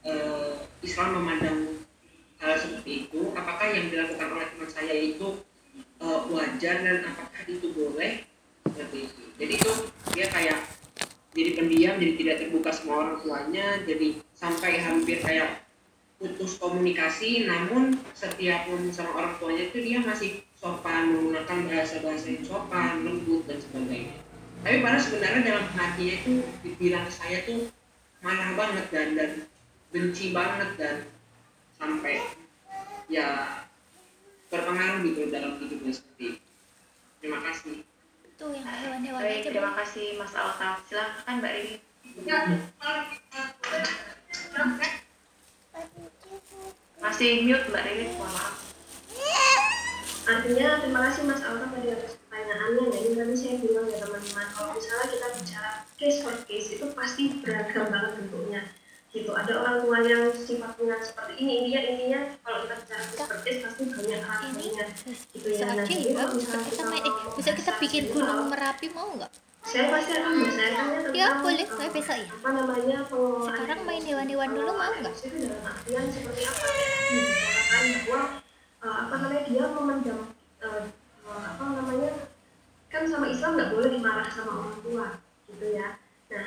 uh, Islam memandang hal seperti itu? Apakah yang dilakukan oleh teman saya itu Uh, wajar dan apakah itu boleh seperti itu? Jadi itu dia kayak jadi pendiam, jadi tidak terbuka sama orang tuanya, jadi sampai hampir kayak putus komunikasi. Namun setiap pun sama orang tuanya itu dia masih sopan, menggunakan bahasa-bahasa yang sopan, lembut dan sebagainya. Tapi padahal sebenarnya dalam hatinya itu dibilang saya tuh marah banget dan dan benci banget dan sampai ya berpengaruh gitu dalam hidupnya seperti. Terima kasih. Tuh yang hewan-hewan aja. Terima kasih Mas Alta. Silakan Mbak Rini. Masih mute Mbak Rini, mohon maaf. Artinya terima kasih Mas Alta tadi atas pertanyaannya. Jadi tadi saya bilang ya teman-teman, kalau misalnya kita bicara case per case itu pasti beragam banget bentuknya. Gitu, ada orang tua yang sifatnya seperti ini, intinya intinya kalau kita bicara seperti pasti banyak hal-halnya gitu ya. Nah, jadi kalau misalnya kita mau eh, bisa kita bikin gunung Merapi mau nggak? Saya pasti akan biasanya tentang ya boleh, saya besok ya. Apa namanya pengelolaan sekarang main hewan-hewan dulu mau nggak? Itu dalam artian seperti apa? Misalkan bahwa apa namanya dia memendam uh, uh, apa namanya, kan sama Islam nggak boleh dimarah sama orang tua gitu ya. Nah,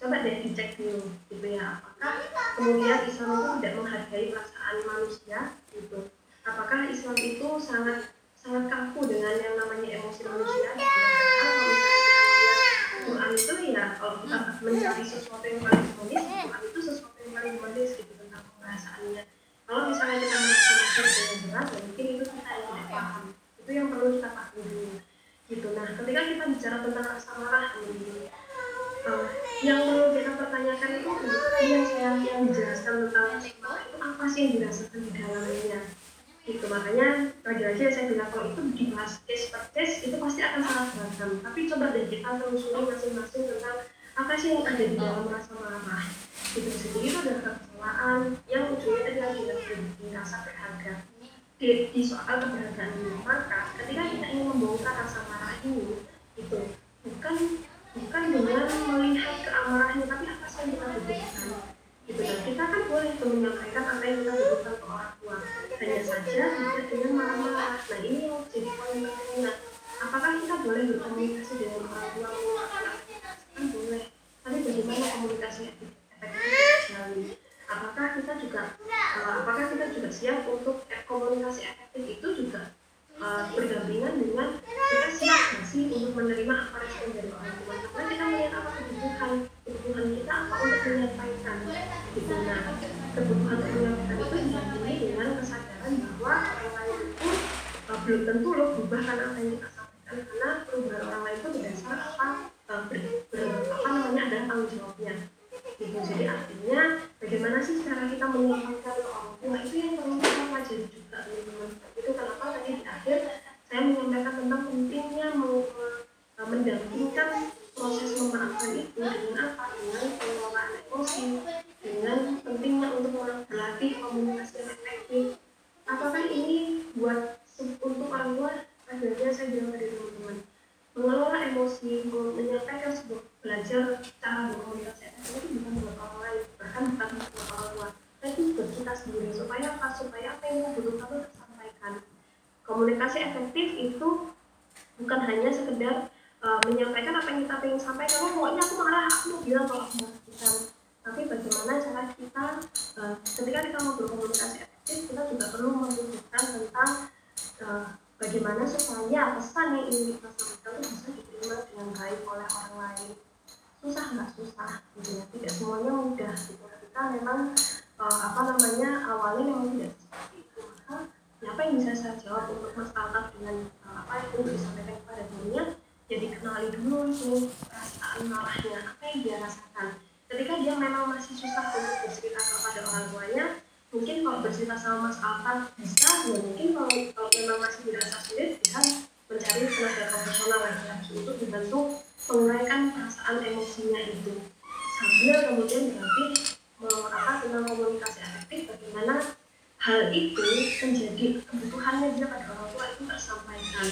coba deh dicek dulu gitu ya, apakah kemudian Islam itu tidak menghargai perasaan manusia gitu, apakah Islam itu sangat sangat kaku dengan yang namanya emosi manusia gitu. Kalau misalnya kita lihat Quran itu ya, kalau kita mencari sesuatu yang paling modis, Quran itu sesuatu yang paling modis gitu tentang pembahasannya. Kalau misalnya kita menafsir dengan berat, ya mungkin itu kita yang tidak paham, itu yang perlu kita pahami gitu. Nah, ketika kita bicara tentang rasa marah ini, Uh, yang perlu kita pertanyakan itu yang saya yang dijelaskan tentang marah itu apa sih yang dirasakan di dalamnya gitu. Makanya lagi-lagi saya bilang kalau itu dibahas case per case itu pasti akan sangat beragam, tapi coba deh kita telusuri masing-masing tentang apa sih yang ada di dalam rasa marah gitu. Jadi itu adalah kekecewaan yang ujungnya tadi yang dirasa berharga di, di soal keberagaman. Maka ketika kita ingin membongkar rasa marah ini itu bukan bukan dengan melihat keamarahnya, tapi apa sih yang kita butuhkan gitu. Dan kita kan boleh menyampaikan apa yang kita butuhkan ke orang tua, hanya saja tidak dengan marah-marah. Nah, ini yang jadi poin pentingnya, apakah kita boleh berkomunikasi dengan orang tua kan boleh, tapi bagaimana komunikasinya efektif? Apakah kita juga uh, apakah kita juga siap untuk komunikasi efektif itu juga Uh, berdampingan dengan kita siap sih untuk menerima apa respon dari orang tua. Karena kita melihat apa kebutuhan kebutuhan kita apa untuk menyampaikan gitu. Nah, kebutuhan untuk menyampaikan itu didampingi dengan kesadaran bahwa orang lain itu uh, belum tentu loh berubahkan apa yang kita sampaikan, karena perubahan orang lain itu berdasar apa uh, ber, ber, apa namanya ada tanggung jawabnya gitu. Jadi artinya bagaimana sih cara kita menyampaikan ke orang tua itu yang perlu kita pelajari juga teman-teman. Itu kenapa tadi di akhir saya menyampaikan tentang pentingnya mendampingkan proses memaafkan itu dengan apa, dengan pengelolaan emosi, dengan pentingnya untuk melatih komunikasi efektif. Apakah ini buat untuk orang tua? Akhirnya saya bilang pada teman-teman, mengelola emosi, menyampaikan sebuah belajar cara berkomunikasi efektif itu bukan buat orang lain, bahkan bukan buat orang tua, tapi buat kita sendiri. Supaya apa? Supaya apa yang dibutuhkan itu tersampaikan. Komunikasi efektif itu bukan hanya sekedar uh, menyampaikan apa yang kita ingin sampaikan. Oh, pokoknya aku marah, aku bilang kalau aku marah. Tapi bagaimana cara kita uh, ketika kita mau berkomunikasi efektif, kita juga perlu memikirkan tentang uh, bagaimana supaya pesan yang ingin kita sampaikan itu bisa diterima dengan baik oleh orang lain. Susah nggak susah, gitu ya. Tidak semuanya mudah gitu. Kita memang uh, apa namanya awalnya memang tidak seperti itu. Maka apa yang bisa saya jawab untuk masyarakat dengan uh, apa yang perlu disampaikan kepada dunia, jadi kenali dulu nih perasaan marahnya, apa yang dia rasakan. Ketika dia memang masih susah untuk bercerita kepada orang tuanya, mungkin kalau bercerita sama Mas Alvan bisa, ya mungkin kalau, kalau memang masih dirasa sulit, bisa mencari tenaga profesional lagi untuk dibantu menguraikan perasaan emosinya itu. Sambil kemudian berarti mengatakan tentang komunikasi efektif, bagaimana hal itu menjadi kebutuhannya dia pada orang tua itu tersampaikan.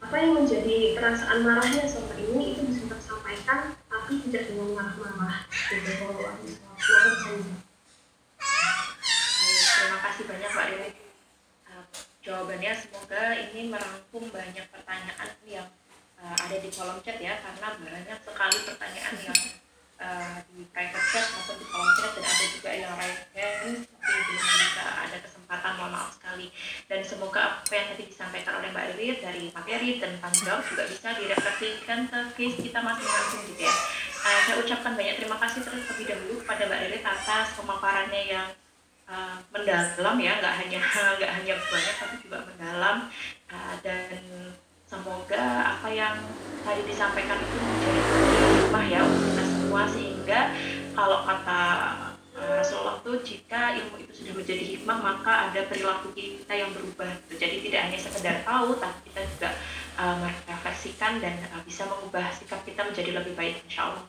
Apa yang menjadi perasaan marahnya seperti ini itu bisa tersampaikan, tapi tidak dengan marah-marah. Jadi kalau aku bisa. Terima kasih banyak Mbak Dewi. Uh, jawabannya semoga ini merangkum banyak pertanyaan yang uh, ada di kolom chat ya, karena banyak sekali pertanyaan yang uh, di private chat maupun di kolom chat, dan ada juga yang raise hand tapi belum bisa ada kesempatan, mohon maaf sekali. Dan semoga apa yang tadi disampaikan oleh Mbak Dewi dari materi dan tanggung juga bisa direfleksikan ke case kita masing-masing gitu ya. Uh, saya ucapkan banyak terima kasih terlebih dahulu kepada Mbak Dewi atas pemaparannya yang Uh, mendalam ya, nggak hanya nggak hanya banyak tapi juga mendalam, uh, dan semoga apa yang tadi disampaikan itu menjadi rumah ya untuk kita semua, sehingga kalau kata uh, Rasulullah tuh, jika ilmu itu sudah menjadi hikmah maka ada perilaku kita yang berubah. Jadi tidak hanya sekedar tahu, tapi kita juga uh, merefleksikan dan uh, bisa mengubah sikap kita menjadi lebih baik, insya Allah.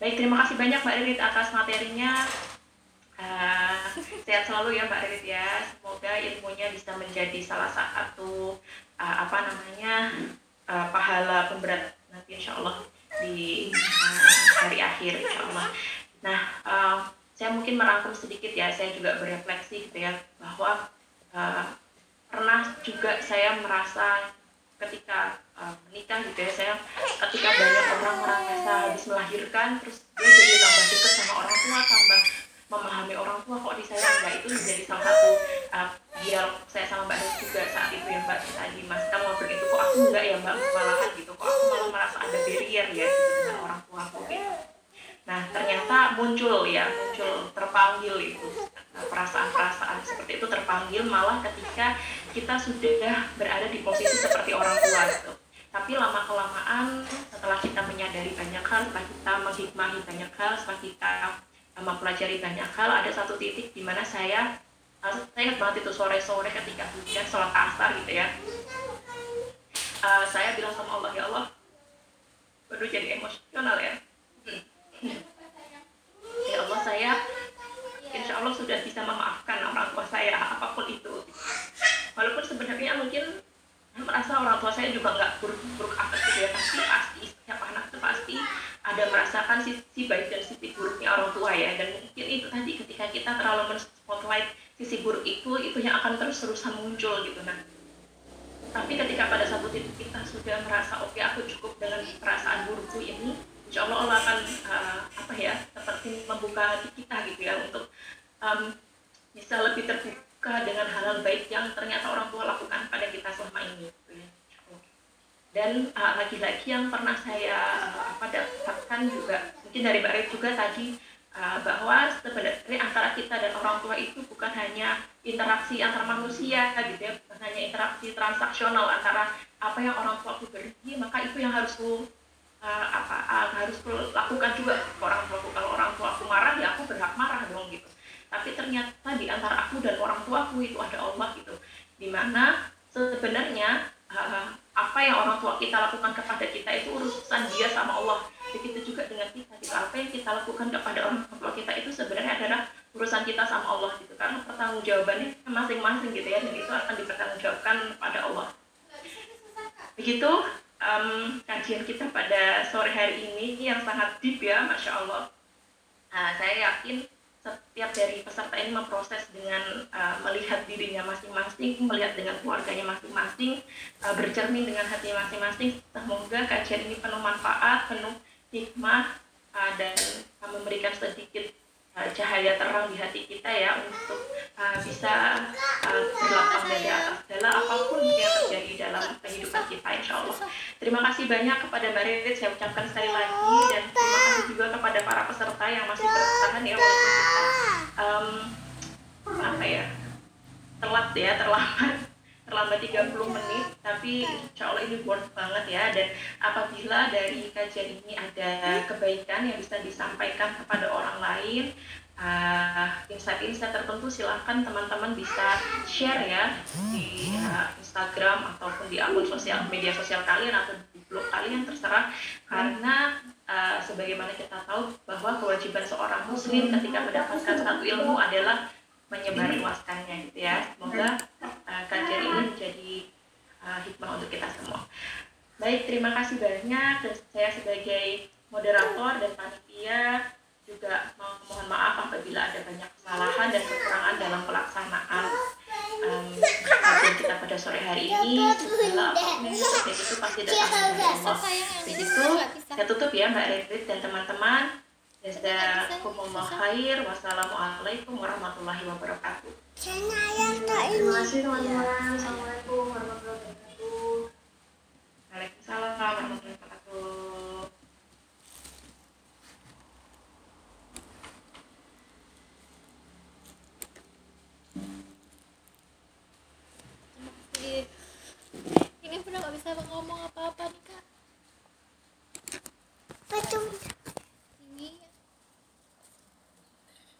Baik, terima kasih banyak Mbak Ririt atas materinya. Uh, sehat selalu ya Mbak Ririt ya. Semoga ilmunya bisa menjadi salah satu uh, apa namanya uh, pahala pemberat nanti insya Allah di uh, hari akhir insya Allah. Nah, uh, saya mungkin merangkum sedikit ya. Saya juga berefleksi gitu ya bahwa uh, pernah juga saya merasa ketika uh, menikah gitu ya, saya ketika banyak orang merasa habis melahirkan terus dia jadi tambah dekat sama orang tua, tambah memahami orang tua kok di saya enggak, itu menjadi salah satu uh, dialog saya sama Mbak Hes juga saat itu ya, Mbak tadi Mas kamu ngobrol itu kok aku enggak ya Mbak malahan gitu, kok aku malah merasa ada barrier ya gitu, dengan orang tua aku gitu. Nah ternyata muncul ya muncul terpanggil itu perasaan-perasaan seperti itu, terpanggil malah ketika kita sudah berada di posisi seperti orang tua gitu. Tapi lama-kelamaan setelah kita menyadari banyak hal, setelah kita menghikmahi banyak hal, setelah kita mempelajari banyak hal, ada satu titik di mana saya saya ingat banget itu sore-sore ketika hujan sholat asar gitu ya, uh, saya bilang sama Allah, ya Allah, aduh jadi emosional ya, ya Allah saya insya Allah sudah bisa memaafkan orang tua saya apapun itu, walaupun sebenarnya mungkin merasa orang tua saya juga nggak buruk-buruk apa gitu ya, tapi pasti setiap anak itu pasti ada merasakan sisi baik dan sisi buruknya orang tua ya, dan mungkin itu tadi ketika kita terlalu men-spotlight sisi buruk itu itu yang akan terus-terusan muncul gitu. Nah tapi ketika pada satu titik kita sudah merasa oke okay, aku cukup dengan perasaan burukku ini, insya Allah Allah akan uh, apa ya seperti membuka hati kita gitu ya untuk um, bisa lebih terbuka dengan hal-hal baik yang ternyata orang tua lakukan pada kita selama ini. Dan uh, lagi-lagi yang pernah saya uh, apa, dapatkan juga, mungkin dari Mbak Red juga tadi, uh, bahwa sebenarnya antara kita dan orang tua itu bukan hanya interaksi antar manusia gitu ya, bukan hanya interaksi transaksional antara apa yang orang tua aku beri, maka itu yang harus ku uh, apa, uh, harus ku lakukan juga ke orang tua aku. Kalau orang tua aku marah, ya aku berhak marah dong gitu. Tapi ternyata di antara aku dan orang tuaku itu ada Allah gitu, dimana sebenarnya uh, apa yang orang tua kita lakukan kepada kita itu urusan dia sama Allah. Begitu juga dengan kita gitu, apa yang kita lakukan kepada orang tua kita itu sebenarnya adalah urusan kita sama Allah gitu, karena pertanggungjawabannya masing-masing gitu ya, dan itu akan dipertanggungjawabkan kepada Allah. Begitu um, kajian kita pada sore hari ini yang sangat deep ya, Masya Allah. Nah, saya yakin setiap dari peserta ini memproses dengan uh, melihat dirinya masing-masing, melihat dengan keluarganya masing-masing, uh, bercermin dengan hati masing-masing. Semoga kajian ini penuh manfaat, penuh hikmah, uh, dan uh, memberikan sedikit uh, cahaya terang di hati kita ya, untuk uh, bisa uh, berlapang dari atas segala apapun yang terjadi dalam kehidupan kita, insya Allah. Terima kasih banyak kepada Mbak Red, saya ucapkan sekali lagi, dan terima kasih juga kepada para peserta yang masih bertahan ya, walaupun Um, apa ya telat ya terlambat terlambat tiga puluh menit, tapi insya Allah ini worth banget ya. Dan apabila dari kajian ini ada kebaikan yang bisa disampaikan kepada orang lain, uh, insight-insight tertentu, silahkan teman-teman bisa share ya di uh, Instagram ataupun di akun sosial media sosial kalian atau di blog kalian, terserah. Karena Uh, sebagaimana kita tahu bahwa kewajiban seorang muslim ketika mendapatkan satu ilmu adalah menyebarluaskannya gitu ya. Semoga uh, kajian ini menjadi uh, hikmah untuk kita semua. Baik, terima kasih banyak. Dan saya sebagai moderator dan panitia juga mohon maaf apabila ada banyak kesalahan dan kekurangan dalam pelaksanaan um, kajian kita pada sore hari ini. Segala apapun itu pasti datang dari Allah. Begitu. Saya tutup ya Mbak Red dan teman-teman. Jazakumullah khair. Wassalamualaikum warahmatullahi wabarakatuh. Terima kasih teman-teman. Assalamualaikum warahmatullahi wabarakatuh. Waalaikumsalam warahmatullahi wabarakatuh. Ini benar nggak bisa ngomong apa.